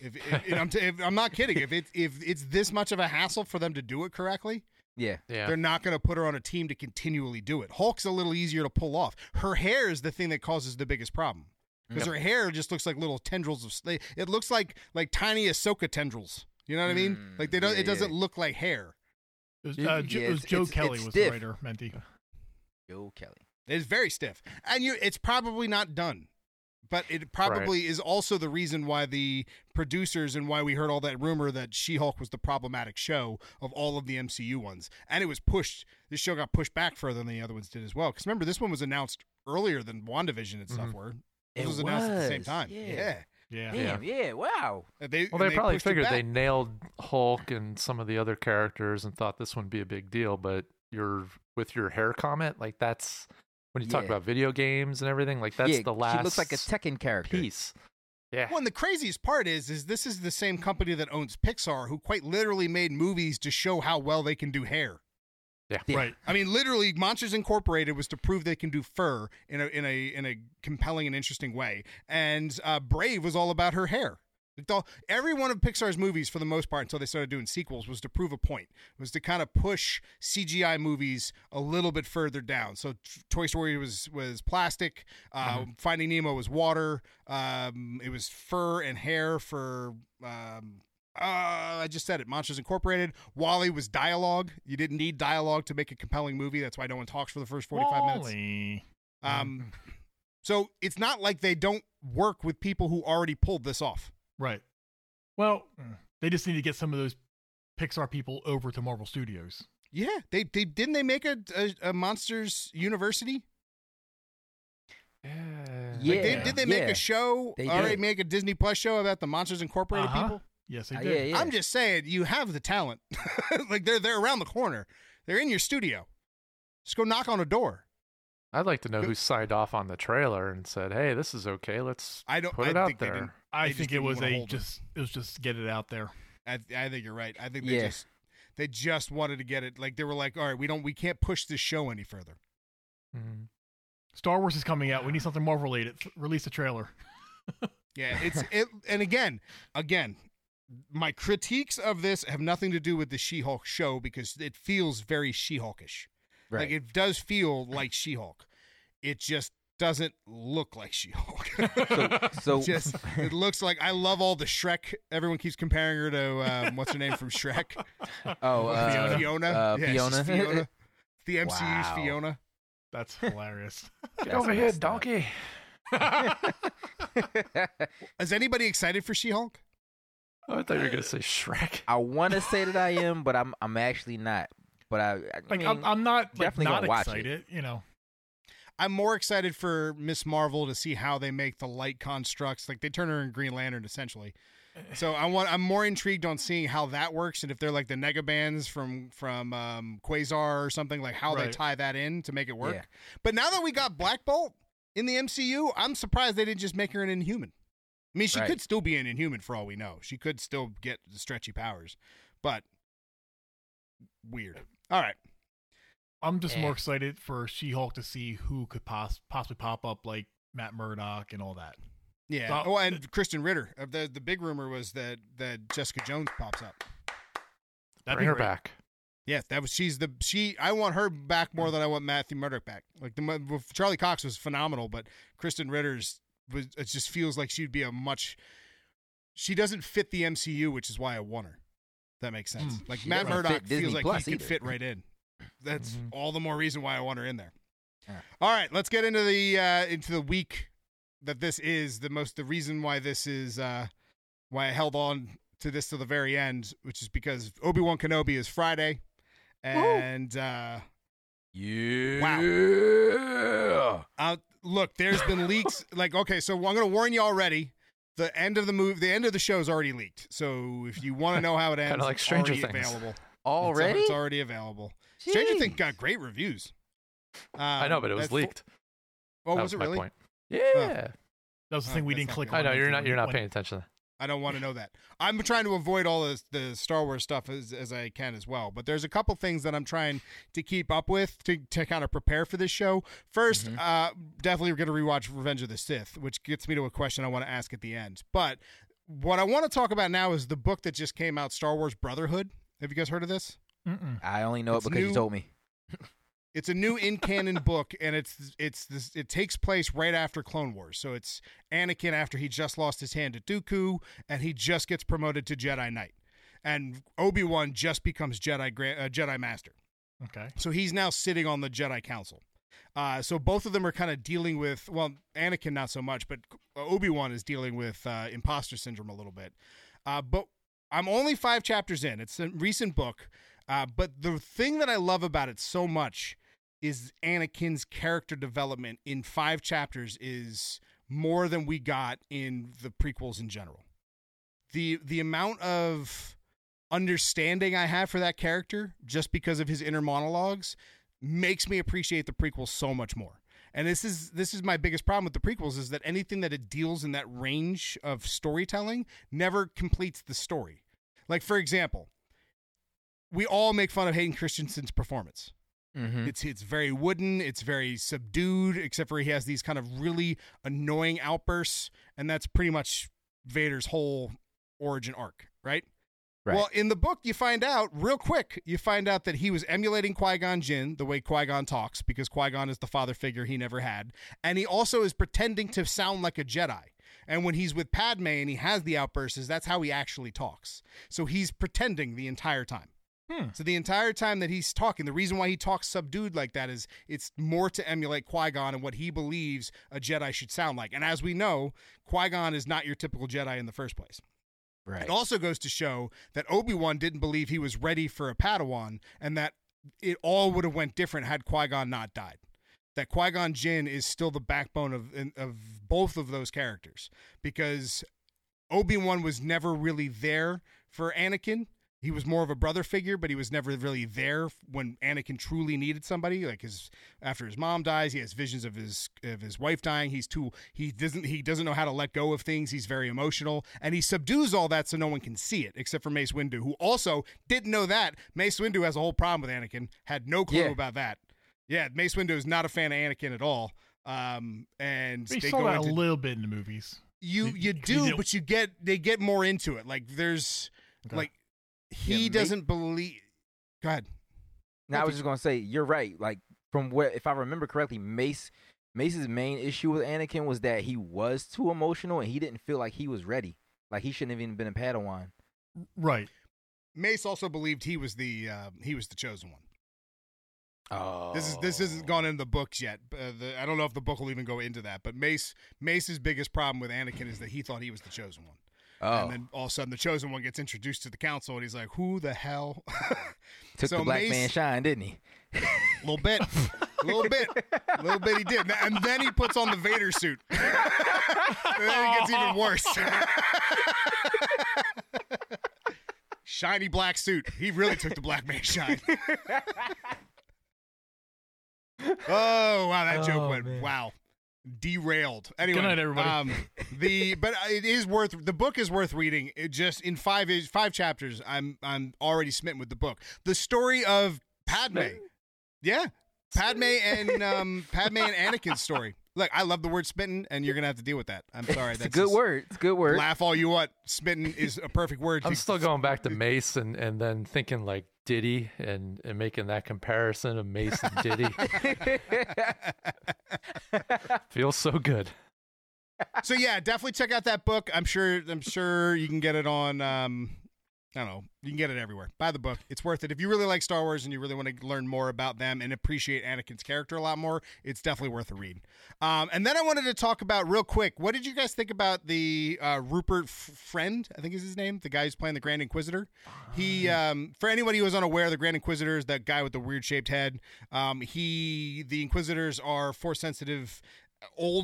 If I'm not kidding. If it's this much of a hassle for them to do it correctly, they're not going to put her on a team to continually do it. Hulk's a little easier to pull off. Her hair is the thing that causes the biggest problem, because her hair just looks like little tendrils of. It looks like tiny Ahsoka tendrils. You know what I mean? Like they don't. It doesn't look like hair. Joe Kelly. It's very stiff, and it's probably not done, but it probably is also the reason why the producers and why we heard all that rumor that She-Hulk was the problematic show of all of the MCU ones, and it was pushed. This show got pushed back further than the other ones did as well. Because remember, this one was announced earlier than WandaVision and stuff were. It was announced at the same time. Yeah. Wow. They probably figured they nailed Hulk and some of the other characters and thought this wouldn't be a big deal, but with your hair comment, like that's. When you talk about video games and everything, like that's the last. She looks like a Tekken character. Piece. Yeah. Well, and the craziest part is this is the same company that owns Pixar, who quite literally made movies to show how well they can do hair. Yeah. Right. I mean, literally, Monsters Incorporated was to prove they can do fur in a compelling and interesting way, and Brave was all about her hair. Every one of Pixar's movies, for the most part, until they started doing sequels, was to prove a point, was to kind of push CGI movies a little bit further down. So Toy Story was plastic, Finding Nemo was water, it was fur and hair for, I just said it, Monsters Incorporated. WALL-E was dialogue. You didn't need dialogue to make a compelling movie. That's why no one talks for the first 45 minutes. So it's not like they don't work with people who already pulled this off. Right. Well, they just need to get some of those Pixar people over to Marvel Studios. Yeah, they didn't they make a Monsters University? Yeah. Like did they make a show? They already make a Disney Plus show about the Monsters Incorporated people? Yes, they did. Yeah. I'm just saying, you have the talent. Like they're around the corner. They're in your studio. Just go knock on a door. I'd like to know who signed off on the trailer and said, "Hey, this is okay. Let's put it out there." I think it was just get it out there. I think you're right. I think they just wanted to get it. Like they were like, "All right, we can't push this show any further." Mm-hmm. Star Wars is coming out. We need something Marvel related. Release a trailer. It's and again. My critiques of this have nothing to do with the She-Hulk show, because it feels very She-Hulkish. Right. Like it does feel like She-Hulk. It just doesn't look like She-Hulk. It looks like I love all the Shrek. Everyone keeps comparing her to what's her name from Shrek? Oh, Fiona. Fiona. The MCU's Fiona. That's hilarious. Get over here, donkey. Is anybody excited for She-Hulk? Oh, I thought you were gonna say Shrek. I want to say that I am, but I'm actually not. But I'm not definitely not gonna excited. Watch it. You know, I'm more excited for Ms. Marvel to see how they make the light constructs. Like, they turn her in Green Lantern essentially. So I'm more intrigued on seeing how that works, and if they're like the Negabands from Quasar or something, like how they tie that in to make it work. Yeah. But now that we got Black Bolt in the MCU, I'm surprised they didn't just make her an Inhuman. I mean, she could still be an Inhuman for all we know. She could still get the stretchy powers, but weird. All right. I'm just more excited for She-Hulk to see who could possibly pop up, like Matt Murdock and all that. Yeah. Oh, and Kristen Ritter. The big rumor was that Jessica Jones pops up. Bring her back. Yeah, I want her back more than I want Matthew Murdock back. Like, Charlie Cox was phenomenal, but Kristen Ritter's was. It just feels like she'd be She doesn't fit the MCU, which is why I want her. That makes sense. Like, Matt Murdock feels like he could fit right in. That's all the more reason why I want her in there. All right, let's get into the week. That this is the reason why this is why I held on to this till the very end, which is because Obi-Wan Kenobi is Friday, and wow! Look, there's been leaks. Like, okay, so I'm gonna warn you already. The end of the movie, the end of the show is already leaked. So if you want to know how it ends, kind of like Stranger Things, already available. It's already available. Jeez. Stranger Things got great reviews. I know, but it was leaked. Was it really? Point. Yeah, that was the thing we didn't click on. I know you're not paying attention. I don't want to know that. I'm trying to avoid all the Star Wars stuff as I can as well. But there's a couple things that I'm trying to keep up with to kind of prepare for this show. First, definitely we're going to rewatch Revenge of the Sith, which gets me to a question I want to ask at the end. But what I want to talk about now is the book that just came out, Star Wars Brotherhood. Have you guys heard of this? Mm-mm. I only know it because you told me. It's a new in-canon book, and it takes place right after Clone Wars. So it's Anakin after he just lost his hand to Dooku, and he just gets promoted to Jedi Knight. And Obi-Wan just becomes Jedi Master. Okay. So he's now sitting on the Jedi Council. So both of them are kind of dealing with, well, Anakin not so much, but Obi-Wan is dealing with imposter syndrome a little bit. But I'm only 5 chapters in. It's a recent book. But the thing that I love about it so much is Anakin's character development in 5 chapters is more than we got in the prequels in general. The amount of understanding I have for that character, just because of his inner monologues, makes me appreciate the prequels so much more. And this is my biggest problem with the prequels, is that anything that it deals in that range of storytelling never completes the story. Like, for example, we all make fun of Hayden Christensen's performance. Mm-hmm. It's very wooden, it's very subdued, except for he has these kind of really annoying outbursts, and that's pretty much Vader's whole origin arc, right? Well, in the book, you find out that he was emulating Qui-Gon Jinn, the way Qui-Gon talks, because Qui-Gon is the father figure he never had, and he also is pretending to sound like a Jedi. And when he's with Padme and he has the outbursts, that's how he actually talks. So he's pretending the entire time. So the entire time that he's talking, the reason why he talks subdued like that is it's more to emulate Qui-Gon and what he believes a Jedi should sound like. And as we know, Qui-Gon is not your typical Jedi in the first place. Right. It also goes to show that Obi-Wan didn't believe he was ready for a Padawan, and that it all would have went different had Qui-Gon not died. That Qui-Gon Jinn is still the backbone of both of those characters, because Obi-Wan was never really there for Anakin. He was more of a brother figure, but he was never really there when Anakin truly needed somebody. Like, after his mom dies, he has visions of his wife dying. He doesn't know how to let go of things. He's very emotional, and he subdues all that so no one can see it except for Mace Windu, who also didn't know that. Mace Windu has a whole problem with Anakin. Had no clue about that. Yeah, Mace Windu is not a fan of Anakin at all. And but they saw that a little bit in the movies. They get more into it. Like, there's like. He doesn't believe. Go ahead. No, I was just gonna say you're right. Like, from where, if I remember correctly, Mace's main issue with Anakin was that he was too emotional and he didn't feel like he was ready. Like, he shouldn't have even been a Padawan. Right. Mace also believed he was the chosen one. Oh, this isn't gone in the books yet. I don't know if the book will even go into that. But Mace's biggest problem with Anakin is that he thought he was the chosen one. And then all of a sudden the Chosen One gets introduced to the council, and he's like, who the hell? Took the black man shine, didn't he? A little bit he did. And then he puts on the Vader suit. And then it gets even worse. Shiny black suit. He really took the black man shine. Oh, wow, that joke went, man. Wow. Derailed. Anyway, good night, everybody. It is worth, the book is worth reading. It just, in five chapters, I'm already smitten with the book. The story of Padme. Yeah. Padme and Anakin's story. Look, I love the word smitten, and you're gonna have to deal with that. I'm sorry. That's a good word. It's a good word. Laugh all you want. Smitten is a perfect word. I'm still going back to Mace and then thinking like Diddy and making that comparison of Mace and Diddy. Feels so good. So yeah, definitely check out that book. I'm sure you can get it on. I don't know. You can get it everywhere. Buy the book. It's worth it. If you really like Star Wars and you really want to learn more about them and appreciate Anakin's character a lot more, it's definitely worth a read. And then I wanted to talk about real quick, what did you guys think about the Rupert Friend, I think is his name, the guy who's playing the Grand Inquisitor? He, for anybody who was unaware, the Grand Inquisitor is that guy with the weird-shaped head. The Inquisitors are Force-sensitive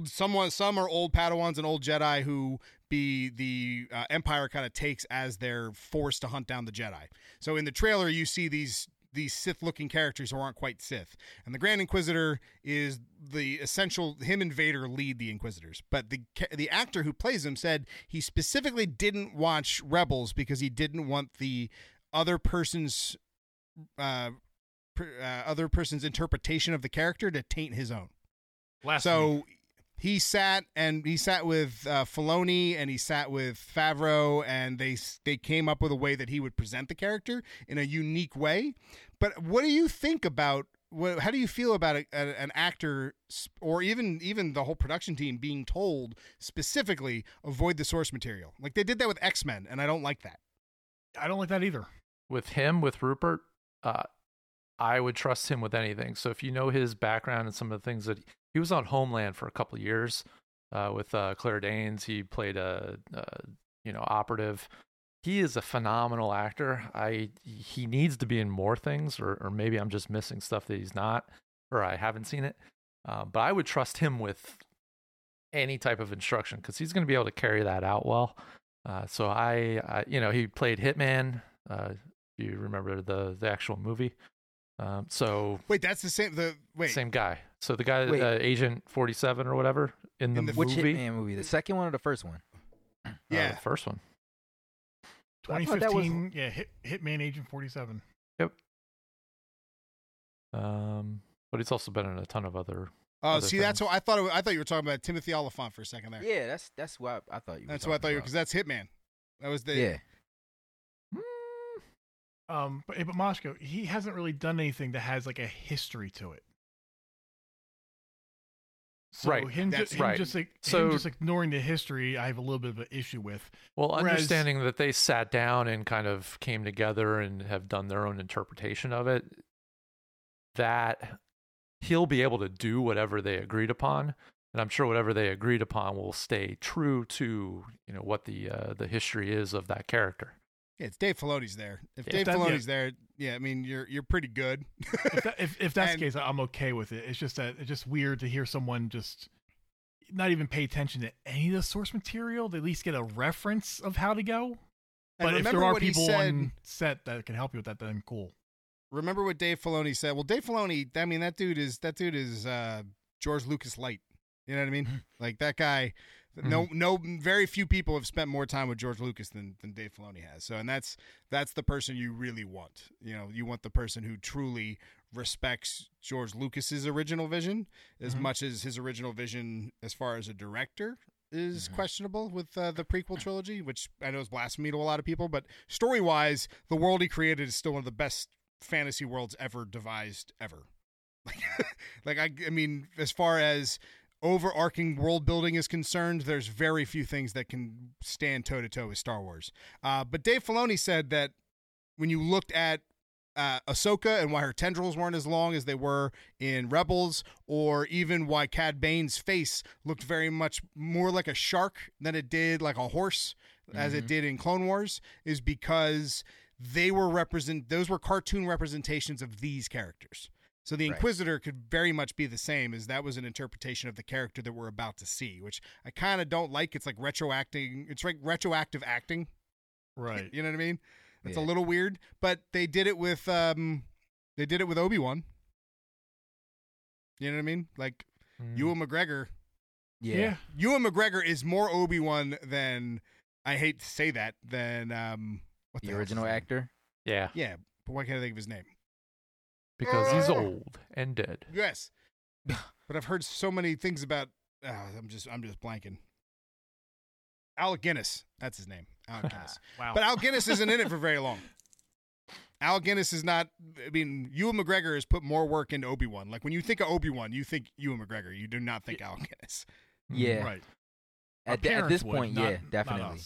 some are old Padawans and old Jedi who the Empire kind of takes as their force to hunt down the Jedi. So in the trailer, you see these Sith-looking characters who aren't quite Sith. And the Grand Inquisitor is the essential, him and Vader lead the Inquisitors. But the actor who plays him said he specifically didn't watch Rebels because he didn't want the other person's interpretation of the character to taint his own. He sat with Filoni and he sat with Favreau, and they came up with a way that he would present the character in a unique way. But what do you think about? How do you feel about an actor or even the whole production team being told specifically avoid the source material? Like they did that with X-Men, and I don't like that. I don't like that either. With Rupert, I would trust him with anything. So if you know his background and some of the things that he was on Homeland for a couple of years with Claire Danes. He played a operative. He is a phenomenal actor. He needs to be in more things, or maybe I'm just missing stuff that he's not, or I haven't seen it. But I would trust him with any type of instruction because he's going to be able to carry that out well. So he played Hitman. You remember the actual movie? Wait, that's the same. Same guy. So the guy, Agent 47 or whatever, in the movie. Which Hitman movie? The second one or the first one? Yeah, the first one. 2015. Hitman Agent 47. Yep. But he's also been in a ton of other. Oh, see, things. That's what I thought. I thought you were talking about Timothy Oliphant for a second there. Yeah, that's what I thought you. That's what I thought you were, because that's Hitman. That was the. Yeah. But Mosko, he hasn't really done anything that has like a history to it. So right. Him just ignoring the history, I have a little bit of an issue with. Well, understanding that they sat down and kind of came together and have done their own interpretation of it, that he'll be able to do whatever they agreed upon, and I'm sure whatever they agreed upon will stay true to what the history is of that character. Yeah, it's Dave Filoni's there. I mean, you're pretty good. If that's the case, I'm okay with it. It's just that it's just weird to hear someone just not even pay attention to any of the source material. To at least get a reference of how to go. But if there are people on set that can help you with that, then cool. Remember what Dave Filoni said? Well, Dave Filoni, I mean, that dude is George Lucas light. You know what I mean? Like that guy. No, very few people have spent more time with George Lucas than Dave Filoni has. So, and that's the person you really want. You want the person who truly respects George Lucas's original vision as much as his original vision, as far as a director, is questionable with the prequel trilogy, which I know is blasphemy to a lot of people. But story wise, the world he created is still one of the best fantasy worlds ever devised ever. Like I mean, as far as overarching world building is concerned, there's very few things that can stand toe-to-toe with Star Wars. But Dave Filoni said that when you looked at Ahsoka and why her tendrils weren't as long as they were in Rebels, or even why Cad Bane's face looked very much more like a shark than it did like a horse, as it did in Clone Wars, is because they were those were cartoon representations of these characters. So the Inquisitor could very much be the same, as that was an interpretation of the character that we're about to see, which I kind of don't like. It's like retroacting. It's like retroactive acting. Right. You know what I mean? It's a little weird, but they did it with Obi-Wan. You know what I mean? Like Ewan McGregor. Yeah. Ewan McGregor is more Obi-Wan than, I hate to say that, than the original actor? Yeah. Yeah, but why can't I think of his name? Because he's old and dead. Yes, but I've heard so many things about. I'm just blanking. Alec Guinness, that's his name. Alec Guinness. Wow. But Alec Guinness isn't in it for very long. Alec Guinness is not. I mean, Ewan McGregor has put more work into Obi-Wan. Like when you think of Obi-Wan, you think Ewan McGregor. You do not think Alec Guinness. Yeah. Right. At this point, definitely.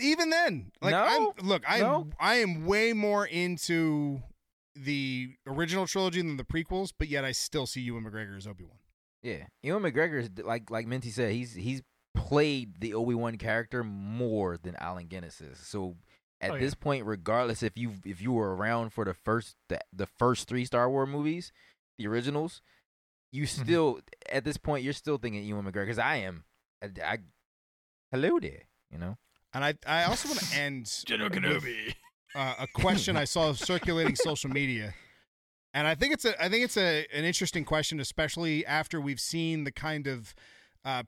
Even then, like I am way more into the original trilogy than the prequels, but yet I still see Ewan McGregor as Obi-Wan. Yeah, Ewan McGregor is like Minty said, he's played the Obi-Wan character more than Alec Guinness is. So at this point, regardless if you were around for the first three Star Wars movies, the originals, you still at this point you're still thinking Ewan McGregor, because I am. I hello there, you know. And I also want to end General Kenobi. A question I saw circulating social media, and I think it's an interesting question, especially after we've seen the kind of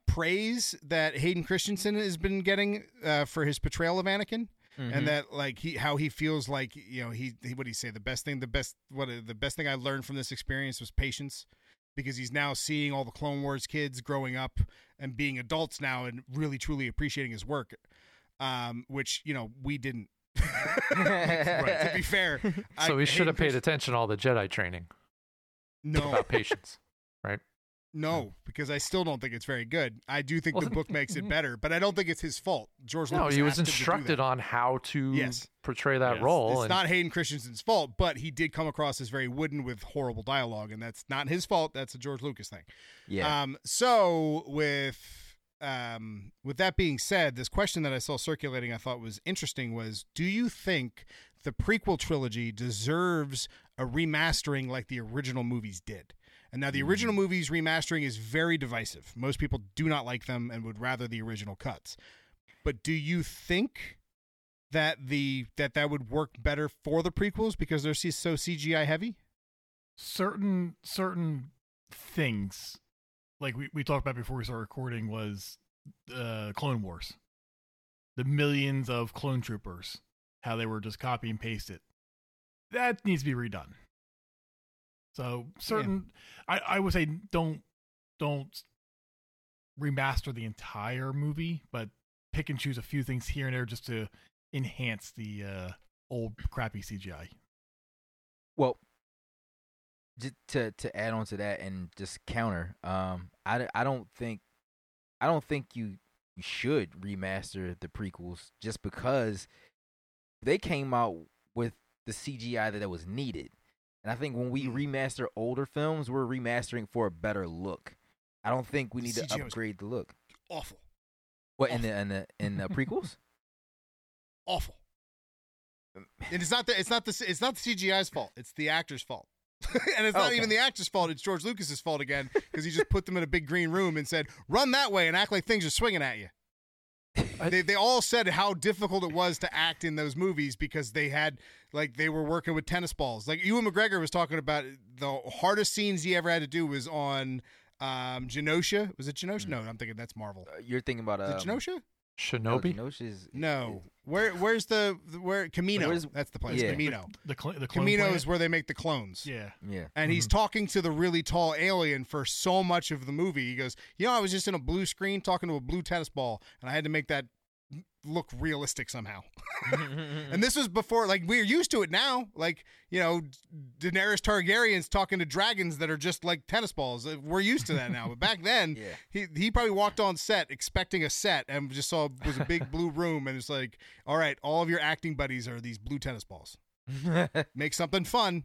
praise that Hayden Christensen has been getting for his portrayal of Anakin, and that like how he feels like, you know, he what did he say, the best thing I learned from this experience was patience, because he's now seeing all the Clone Wars kids growing up and being adults now and really truly appreciating his work, which, you know, we didn't. To be fair, so he should have paid attention to all the Jedi training. No, about patience, right? No, because I still don't think it's very good. I do think the book makes it better, but I don't think it's his fault. George Lucas. No, he was instructed on how to portray that role. It's not Hayden Christensen's fault, but he did come across as very wooden with horrible dialogue, and that's not his fault. That's a George Lucas thing. Yeah. So with that being said, this question that I saw circulating I thought was interesting was, do you think the prequel trilogy deserves a remastering like the original movies did? And now the original movies remastering is very divisive. Most people do not like them and would rather the original cuts. But do you think that that would work better for the prequels because they're so CGI heavy? Certain things, like we talked about before we started recording, was Clone Wars. The millions of clone troopers, how they were just copy and pasted. That needs to be redone. So I would say don't remaster the entire movie, but pick and choose a few things here and there just to enhance the old crappy CGI. Well, To add on to that and just counter, I don't think you should remaster the prequels just because they came out with the CGI that was needed. And I think when we remaster older films, we're remastering for a better look. I don't think we need to upgrade the look. Awful. What awful. in the prequels? Awful. And it's not the CGI's fault. It's the actor's fault. And it's not even the actor's fault. It's George Lucas's fault again, because he just put them in a big green room and said, "Run that way and act like things are swinging at you." They all said how difficult it was to act in those movies because they had they were working with tennis balls. Like Ewan McGregor was talking about, the hardest scenes he ever had to do was on Genosha. Was it Genosha? No, I'm thinking that's Marvel. You're thinking about Genosha? Shinobi? No, where's Camino? That's the place. Yeah. Camino. The Camino planet is where they make the clones. Yeah, yeah. And he's talking to the really tall alien for so much of the movie. He goes, "You know, I was just in a blue screen talking to a blue tennis ball, and I had to make that look realistic somehow." And this was before, we're used to it now. You know, Daenerys Targaryen's talking to dragons that are just like tennis balls. We're used to that now. But back then, he probably walked on set expecting a set and just saw it was a big blue room. And it's like, all right, all of your acting buddies are these blue tennis balls. Make something fun.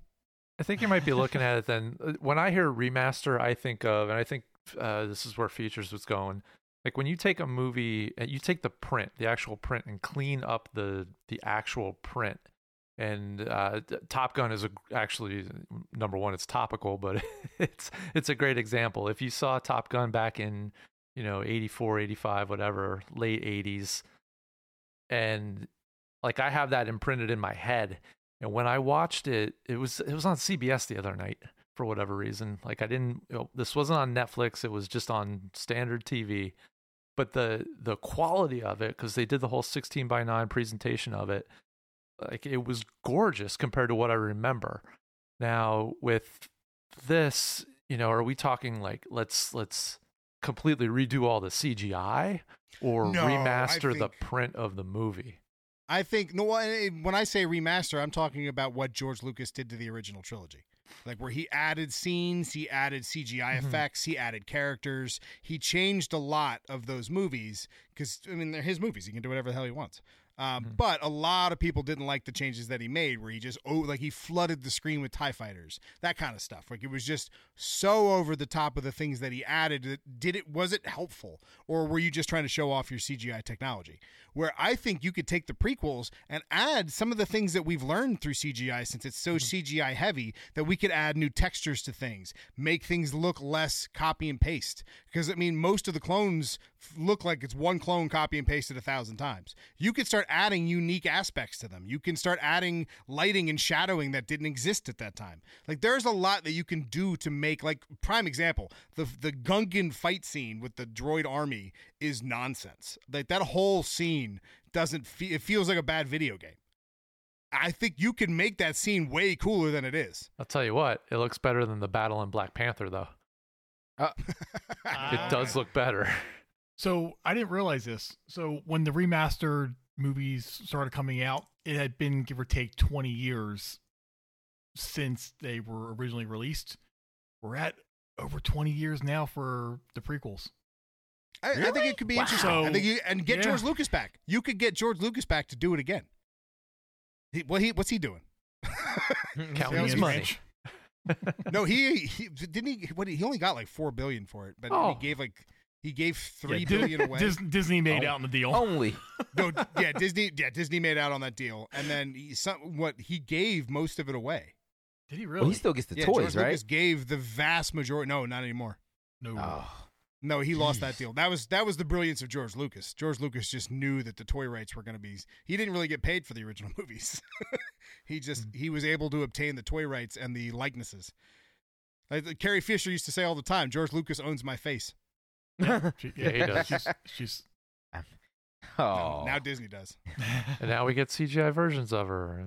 I think you might be looking at it then. When I hear remaster, I think of, and I think this is where Features was going, Like when you take a movie, you take the print, the actual print, and clean up the actual print. And Top Gun is actually number one. It's topical, but it's a great example. If you saw Top Gun back in 84, 85, whatever, late 80s, and like I have that imprinted in my head. And when I watched it, it was on CBS the other night for whatever reason. Like I didn't, this wasn't on Netflix. It was just on standard TV. But the quality of it, because they did the whole 16:9 presentation of it, like it was gorgeous compared to what I remember. Now with this, are we talking like let's completely redo all the CGI or remaster the print of the movie? I think when I say remaster, I'm talking about what George Lucas did to the original trilogy, like where he added scenes, he added CGI effects, he added characters, he changed a lot of those movies because they're his movies; he can do whatever the hell he wants. But a lot of people didn't like the changes that he made, where he just he flooded the screen with TIE fighters, that kind of stuff. Like it was just so over the top of the things that he added. Was it helpful, or were you just trying to show off your CGI technology? Where I think you could take the prequels and add some of the things that we've learned through CGI, since it's so CGI heavy, that we could add new textures to things, make things look less copy and paste. Because most of the clones look like it's one clone copy and pasted 1,000 times. You could start adding unique aspects to them. You can start adding lighting and shadowing that didn't exist at that time. Like there's a lot that you can do to make, like prime example, the Gungan fight scene with the droid army is nonsense. Like that whole scene it feels like a bad video game. I think you can make that scene way cooler than it is. I'll tell you what, it looks better than the battle in Black Panther though. It does look better. So I didn't realize this. So when the remastered movies started coming out, it had been give or take 20 years since they were originally released. We're at over 20 years now for the prequels. Really? I think it could be interesting. I think get George Lucas back. You could get George Lucas back to do it again. What's he doing? Counting his money. No, he didn't. He only got like $4 billion for it, but he gave like. He gave $3 billion away. Disney made out on the deal. Only. No, yeah, Disney made out on that deal. And then he gave most of it away. Did he really? Well, he still gets the toys, right? Lucas gave the vast majority. No, not anymore. No. Oh. No, he lost that deal. That was the brilliance of George Lucas. George Lucas just knew that the toy rights were going to be. He didn't really get paid for the original movies. He was able to obtain the toy rights and the likenesses. Like Carrie Fisher used to say all the time, George Lucas owns my face. He does. She's now Disney does, and now we get CGI versions of her.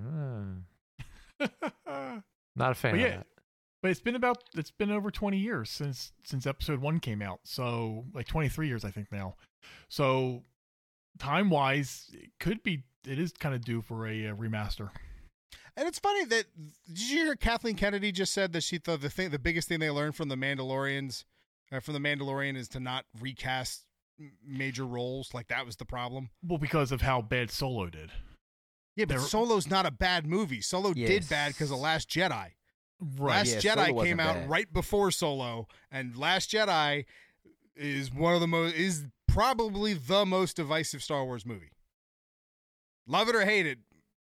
Not a fan of that. But it's been over 20 years since episode 1 came out, so like 23 years I think now. So time wise, it is kind of due for a remaster. And it's funny that did you hear Kathleen Kennedy just said that she thought the biggest thing they learned from The Mandalorian is to not recast major roles. Like that was the problem. Well, because of how bad Solo did. Yeah, but Solo's not a bad movie. Solo did bad because of Last Jedi. Right. Last Jedi came out right before Solo, and Last Jedi is probably the most divisive Star Wars movie. Love it or hate it,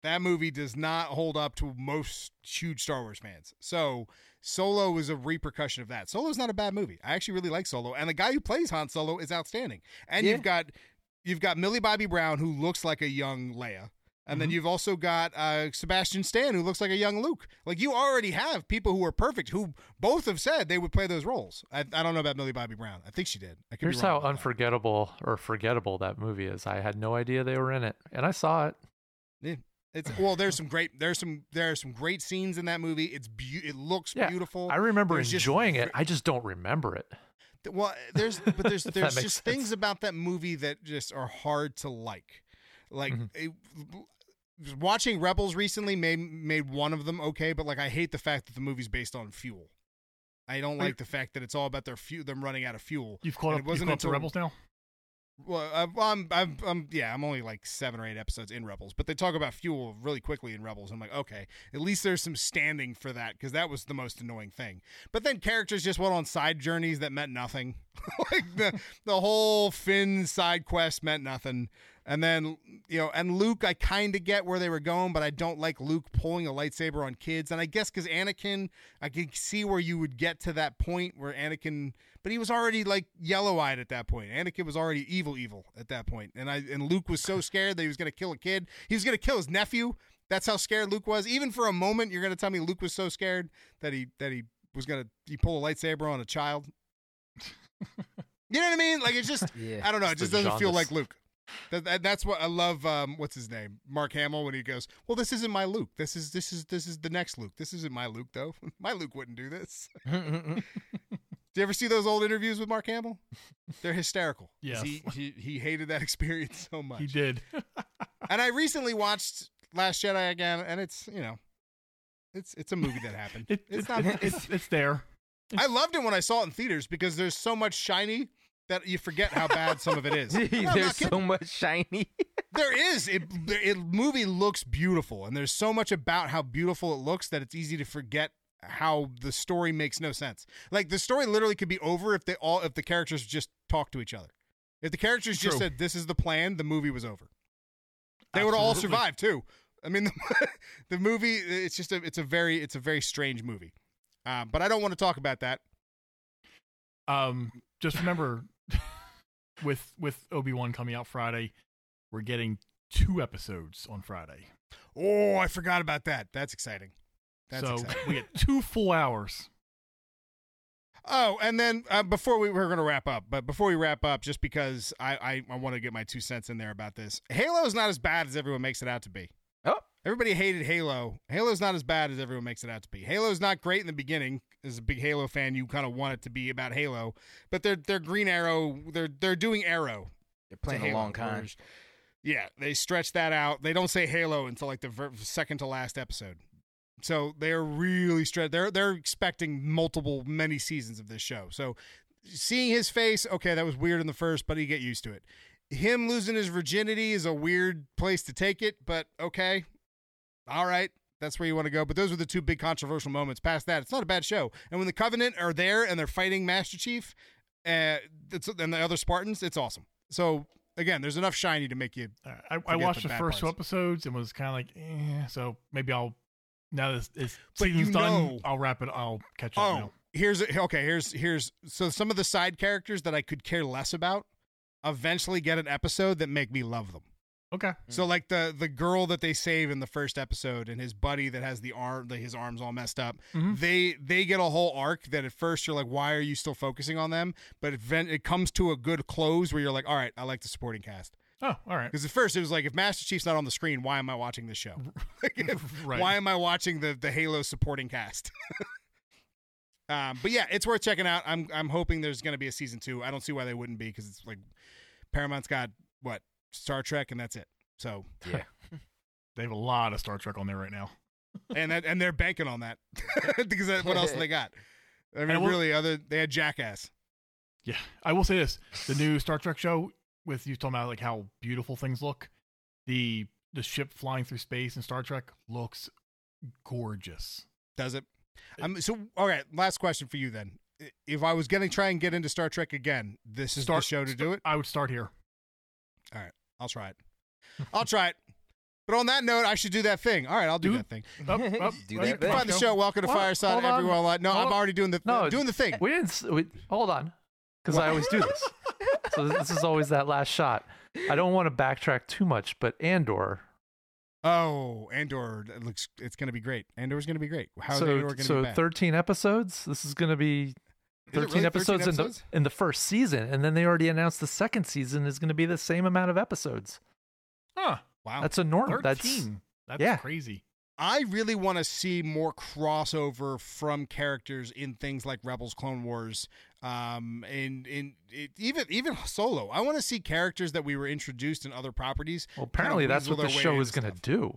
that movie does not hold up to most huge Star Wars fans. So Solo is a repercussion of that. Solo's not a bad movie. I actually really like Solo. And the guy who plays Han Solo is outstanding. And you've got Millie Bobby Brown, who looks like a young Leia. And then you've also got Sebastian Stan, who looks like a young Luke. Like you already have people who are perfect, who both have said they would play those roles. I don't know about Millie Bobby Brown. I think she did. I could Here's be wrong how unforgettable that. Or forgettable that movie is. I had no idea they were in it. And I saw it. Yeah. There's some great scenes in that movie. It looks beautiful. I remember enjoying it. I just don't remember it. Well, there's just things about that movie that just are hard to like. Like watching Rebels recently made one of them okay, but like I hate the fact that the movie's based on fuel. I don't like the fact that it's all about them running out of fuel. You've caught up. You've caught up to Rebels now. Well, I'm only like 7 or 8 episodes in Rebels, but they talk about fuel really quickly in Rebels. I'm like, okay, at least there's some standing for that, because that was the most annoying thing. But then characters just went on side journeys that meant nothing. Like the whole Finn side quest meant nothing. And then, you know, and Luke, I kind of get where they were going, but I don't like Luke pulling a lightsaber on kids. And I guess because Anakin, I could see where you would get to that point where Anakin, but he was already like yellow-eyed at that point. Anakin was already evil at that point. And Luke was so scared that he was going to kill a kid. He was going to kill his nephew. That's how scared Luke was. Even for a moment, you're going to tell me Luke was so scared that he pulled a lightsaber on a child. You know what I mean? Like, it's just, yeah, I don't know. It just doesn't feel like Luke. That's what I love. What's his name? Mark Hamill, when he goes, well, this isn't my Luke. This is the next Luke. This isn't my Luke though. My Luke wouldn't do this. Do you ever see those old interviews with Mark Hamill? They're hysterical. Yes. He hated that experience so much. He did. And I recently watched Last Jedi again. And it's, you know, it's a movie that happened. It's there. I loved it when I saw it in theaters because there's so much shiny that you forget how bad some of it is. There's so much shiny. There is. It movie looks beautiful, and there's so much about how beautiful it looks that it's easy to forget how the story makes no sense. Like, the story literally could be over if the characters just talked to each other. If the characters just said, this is the plan, the movie was over. They would all survive too. I mean, the movie, it's a very strange movie. But I don't want to talk about that. Just remember, with Obi-Wan coming out Friday, we're getting 2 episodes on Friday. Oh, I forgot about that. That's exciting. That's exciting. We get 2 full hours. Oh, and then we're going to wrap up, but before we wrap up, just because I want to get my 2 cents in there about this, Halo's not as bad as everyone makes it out to be. Oh. Everybody hated Halo. Halo's not as bad as everyone makes it out to be. Halo's not great in the beginning. As a big Halo fan, you kind of want it to be about Halo, but they're Green Arrow. They're doing Arrow. They're playing a long con. Yeah, they stretch that out. They don't say Halo until like the second to last episode. So they're really stretched. They're expecting many seasons of this show. So seeing his face, okay, that was weird in the first, but you get used to it. Him losing his virginity is a weird place to take it, but okay. All right, that's where you want to go. But those were the 2 big controversial moments. Past that, it's not a bad show. And when the Covenant are there and they're fighting Master Chief and the other Spartans, it's awesome. So, again, there's enough shiny to make you... I watched the first 2 episodes and was kind of like, so maybe I'll... Now that it's season's done, I'll wrap it. I'll catch up now. So some of the side characters that I could care less about eventually get an episode that make me love them. Okay. So like the girl that they save in the first episode and his buddy that has his arms all messed up, they get a whole arc that at first you're like, why are you still focusing on them? But it comes to a good close where you're like, all right, I like the supporting cast. Oh, all right. Because at first it was like, if Master Chief's not on the screen, why am I watching this show? Why am I watching the Halo supporting cast? But yeah, it's worth checking out. I'm hoping there's going to be a season 2. I don't see why they wouldn't be because it's like Paramount's got what? Star Trek, and that's it. So yeah, they have a lot of Star Trek on there right now, and they're banking on that because what else they got? I mean, they had Jackass. Yeah, I will say this: the new Star Trek show with you talking about like how beautiful things look, the ship flying through space in Star Trek looks gorgeous. Does it? So all right. Last question for you then: if I was going to try and get into Star Trek again, this is the show to do it. I would start here. All right, I'll try it. But on that note, I should do that thing. All right, I'll do that thing. You can find the show. Welcome to Fireside. Everyone, no, I'm already doing the thing. We didn't. Hold on, because I always do this. So this is always that last shot. I don't want to backtrack too much, but Andor. Oh, Andor looks. It's going to be great. Andor's going to be great. How is Andor going to be bad? 13 episodes. This is going to be. 13 really episodes in the first season, and then they already announced the second season is going to be the same amount of episodes. Huh. Wow. That's a norm. 13. That's crazy. I really want to see more crossover from characters in things like Rebels, Clone Wars, and even Solo. I want to see characters that we were introduced in other properties. Well, apparently that's what the show is going to do.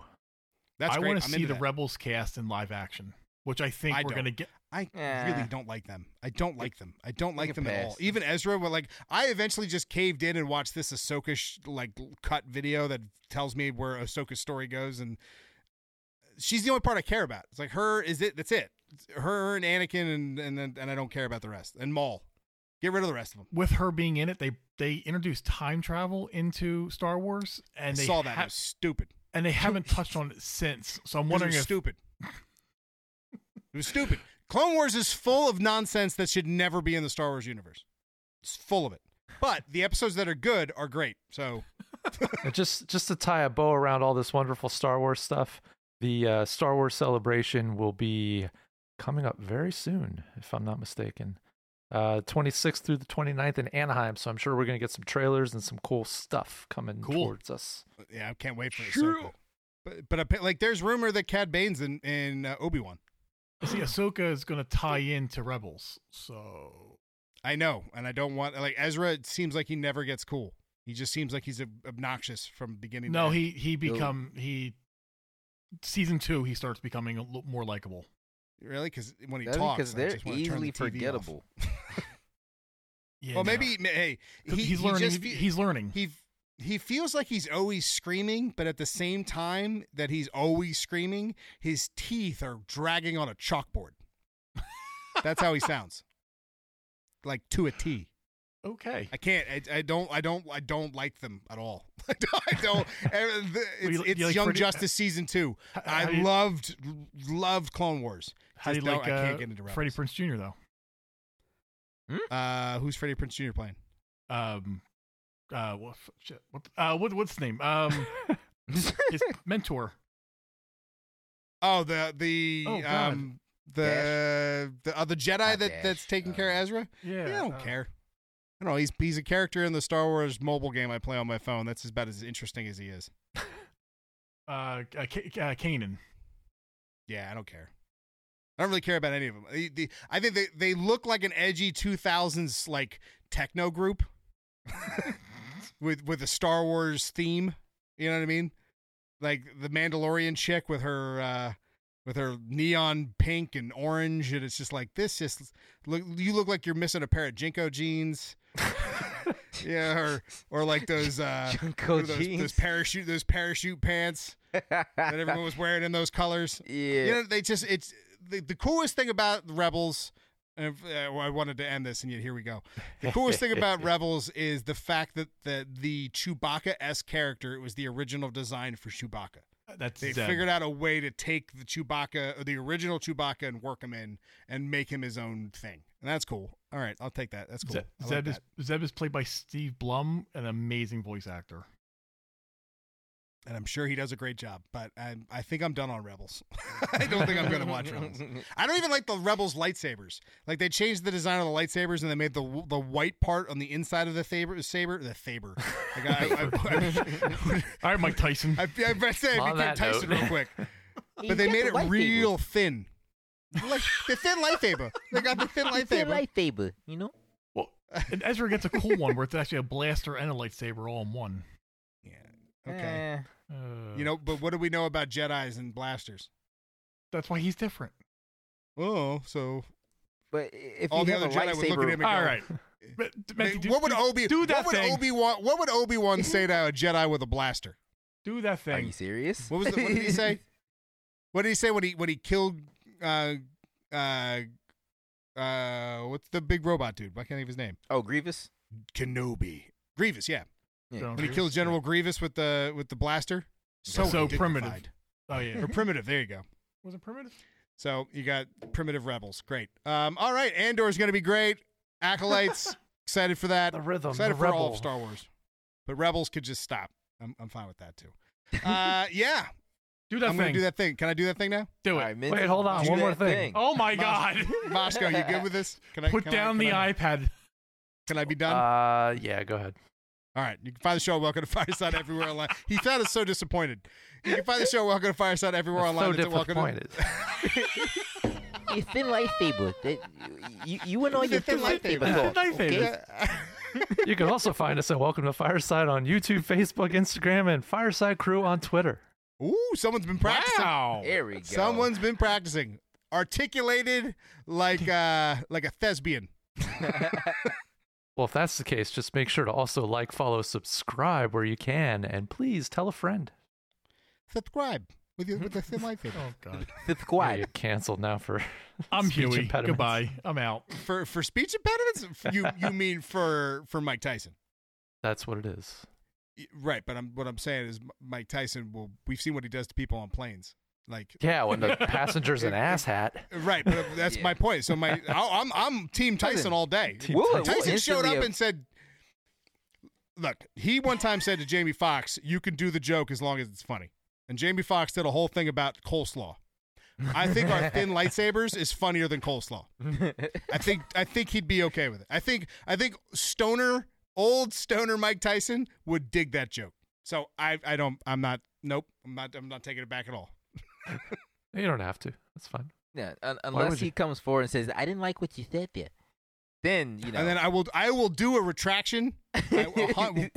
That's great. I want to see the Rebels cast in live action. Which I think we're going to get. I really don't like them. I don't like them. I don't like them at all. Even Ezra, I eventually just caved in and watched this Ahsoka cut video that tells me where Ahsoka's story goes, and she's the only part I care about. It's like her. That's it. Her and Anakin, and I don't care about the rest. And Maul. Get rid of the rest of them. With her being in it, they introduced time travel into Star Wars, and they saw that it was stupid. And they haven't touched on it since. So I'm wondering if stupid. It was stupid. Clone Wars is full of nonsense that should never be in the Star Wars universe. It's full of it. But the episodes that are good are great. So just to tie a bow around all this wonderful Star Wars stuff, the Star Wars Celebration will be coming up very soon, if I'm not mistaken. 26th through the 29th in Anaheim. So I'm sure we're going to get some trailers and some cool stuff coming towards us. Yeah, I can't wait for Ahsoka. But like, there's rumor that Cad Bane's in Obi-Wan. See, Ahsoka is going to tie into Rebels, so I know, and I don't want Ezra. It seems like he never gets cool. He just seems like he's obnoxious from beginning. No, to end. he season 2 he starts becoming a little more likable. Really, because when he talks, because they're easily forgettable. Yeah, well, maybe he's learning. He feels like he's always screaming, but at the same time that he's always screaming, his teeth are dragging on a chalkboard. That's how he sounds. Like to a T. Okay. I can't. I don't like them at all. It's like Young Justice season 2. I loved Clone Wars. How do you like? I can't get into Rebels. Freddie Prinze Jr. though. Who's Freddie Prinze Jr. playing? What's his name? His mentor. Oh, the Jedi that's taking care of Ezra. Yeah, I don't care. I don't know. He's a character in the Star Wars mobile game I play on my phone. That's about as interesting as he is. Kanan. Yeah, I don't care. I don't really care about any of them. I think they look like an edgy 2000s like techno group. with a Star Wars theme, you know what I mean? Like the Mandalorian chick with her neon pink and orange, and it's just like you look like you're missing a pair of Jinko jeans. Yeah, or like those parachute pants that everyone was wearing in those colors. Yeah, you know, the coolest thing about Rebels. And I wanted to end this, and yet here we go. The coolest thing about Rebels is the fact that the Chewbacca-esque character, it was the original design for Chewbacca. They figured out a way to take the Chewbacca, or the original Chewbacca, and work him in and make him his own thing. And that's cool. All right, I'll take that. That's cool. Zeb is played by Steve Blum, an amazing voice actor. And I'm sure he does a great job, but I think I'm done on Rebels. I don't think I'm going to watch Rebels. I don't even like the Rebels lightsabers. Like, they changed the design of the lightsabers, and they made the white part on the inside of the saber. Like, I am Mike Tyson. I became Tyson real quick. But they made it real thin. Like, the thin lightsaber. They got the thin lightsaber. You know? Well, and Ezra gets a cool one where it's actually a blaster and a lightsaber all in one. Okay. You know, but what do we know about Jedis and blasters? That's why he's different. Oh, so. But if all the other Jedi would look at him and go, all right. What would Obi-Wan say to a Jedi with a blaster? Do that thing. Are you serious? What did he say? What did he say when he killed? What's the big robot dude? I can't think of his name. Oh, Grievous. Kenobi. Grievous, yeah. When he kills General Grievous with the blaster, so primitive. Oh yeah, or primitive. There you go. Was it primitive? So you got primitive rebels. Great. All right, Andor's going to be great. Acolytes, excited for that. The rhythm. Excited for all of Star Wars, but Rebels could just stop. I'm fine with that too. Yeah. I'm gonna do that thing. Can I do that thing now? Do it. Right, wait, hold on. One more thing. Oh my God, Mosko, you good with this? Can I put down the iPad? Can I be done? Yeah, go ahead. All right, you can find the show Welcome to Fireside everywhere online. He sounded so disappointed. You can find the show Welcome to Fireside everywhere online. So disappointed. You thin lightsaber. You went on your thin lightsaber. You can also find us at Welcome to Fireside on YouTube, Facebook, Instagram, and Fireside Crew on Twitter. Ooh, someone's been practicing. Wow. There we go. Someone's been practicing. Articulated like a thespian. Well, if that's the case, just make sure to also like, follow, subscribe where you can, and please tell a friend. Subscribe. With the semi-fiddle. Oh, God. The squad. You're canceled now for I'm Huey. Goodbye. I'm out. For speech impediments? You mean for Mike Tyson? That's what it is. Right, but what I'm saying is Mike Tyson, we've seen what he does to people on planes. Like, yeah, when the passenger's an asshat. Right, but that's my point. So I'm Team Tyson all day. Tyson showed up and said, look, he one time said to Jamie Foxx, you can do the joke as long as it's funny. And Jamie Foxx did a whole thing about coleslaw. I think our thin lightsabers is funnier than coleslaw. I think he'd be okay with it. I think old stoner Mike Tyson would dig that joke. So I'm not taking it back at all. You don't have to. That's fine. Yeah, unless he comes forward and says, I didn't like what you said there. Then, you know. And then I will do a retraction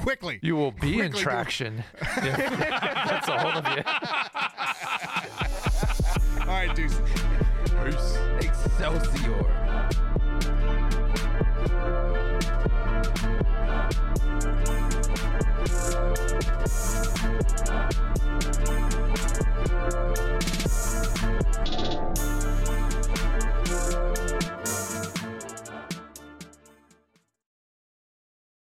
quickly. You will be in traction. That's all of you. All right, deuces. Peace. Excelsior.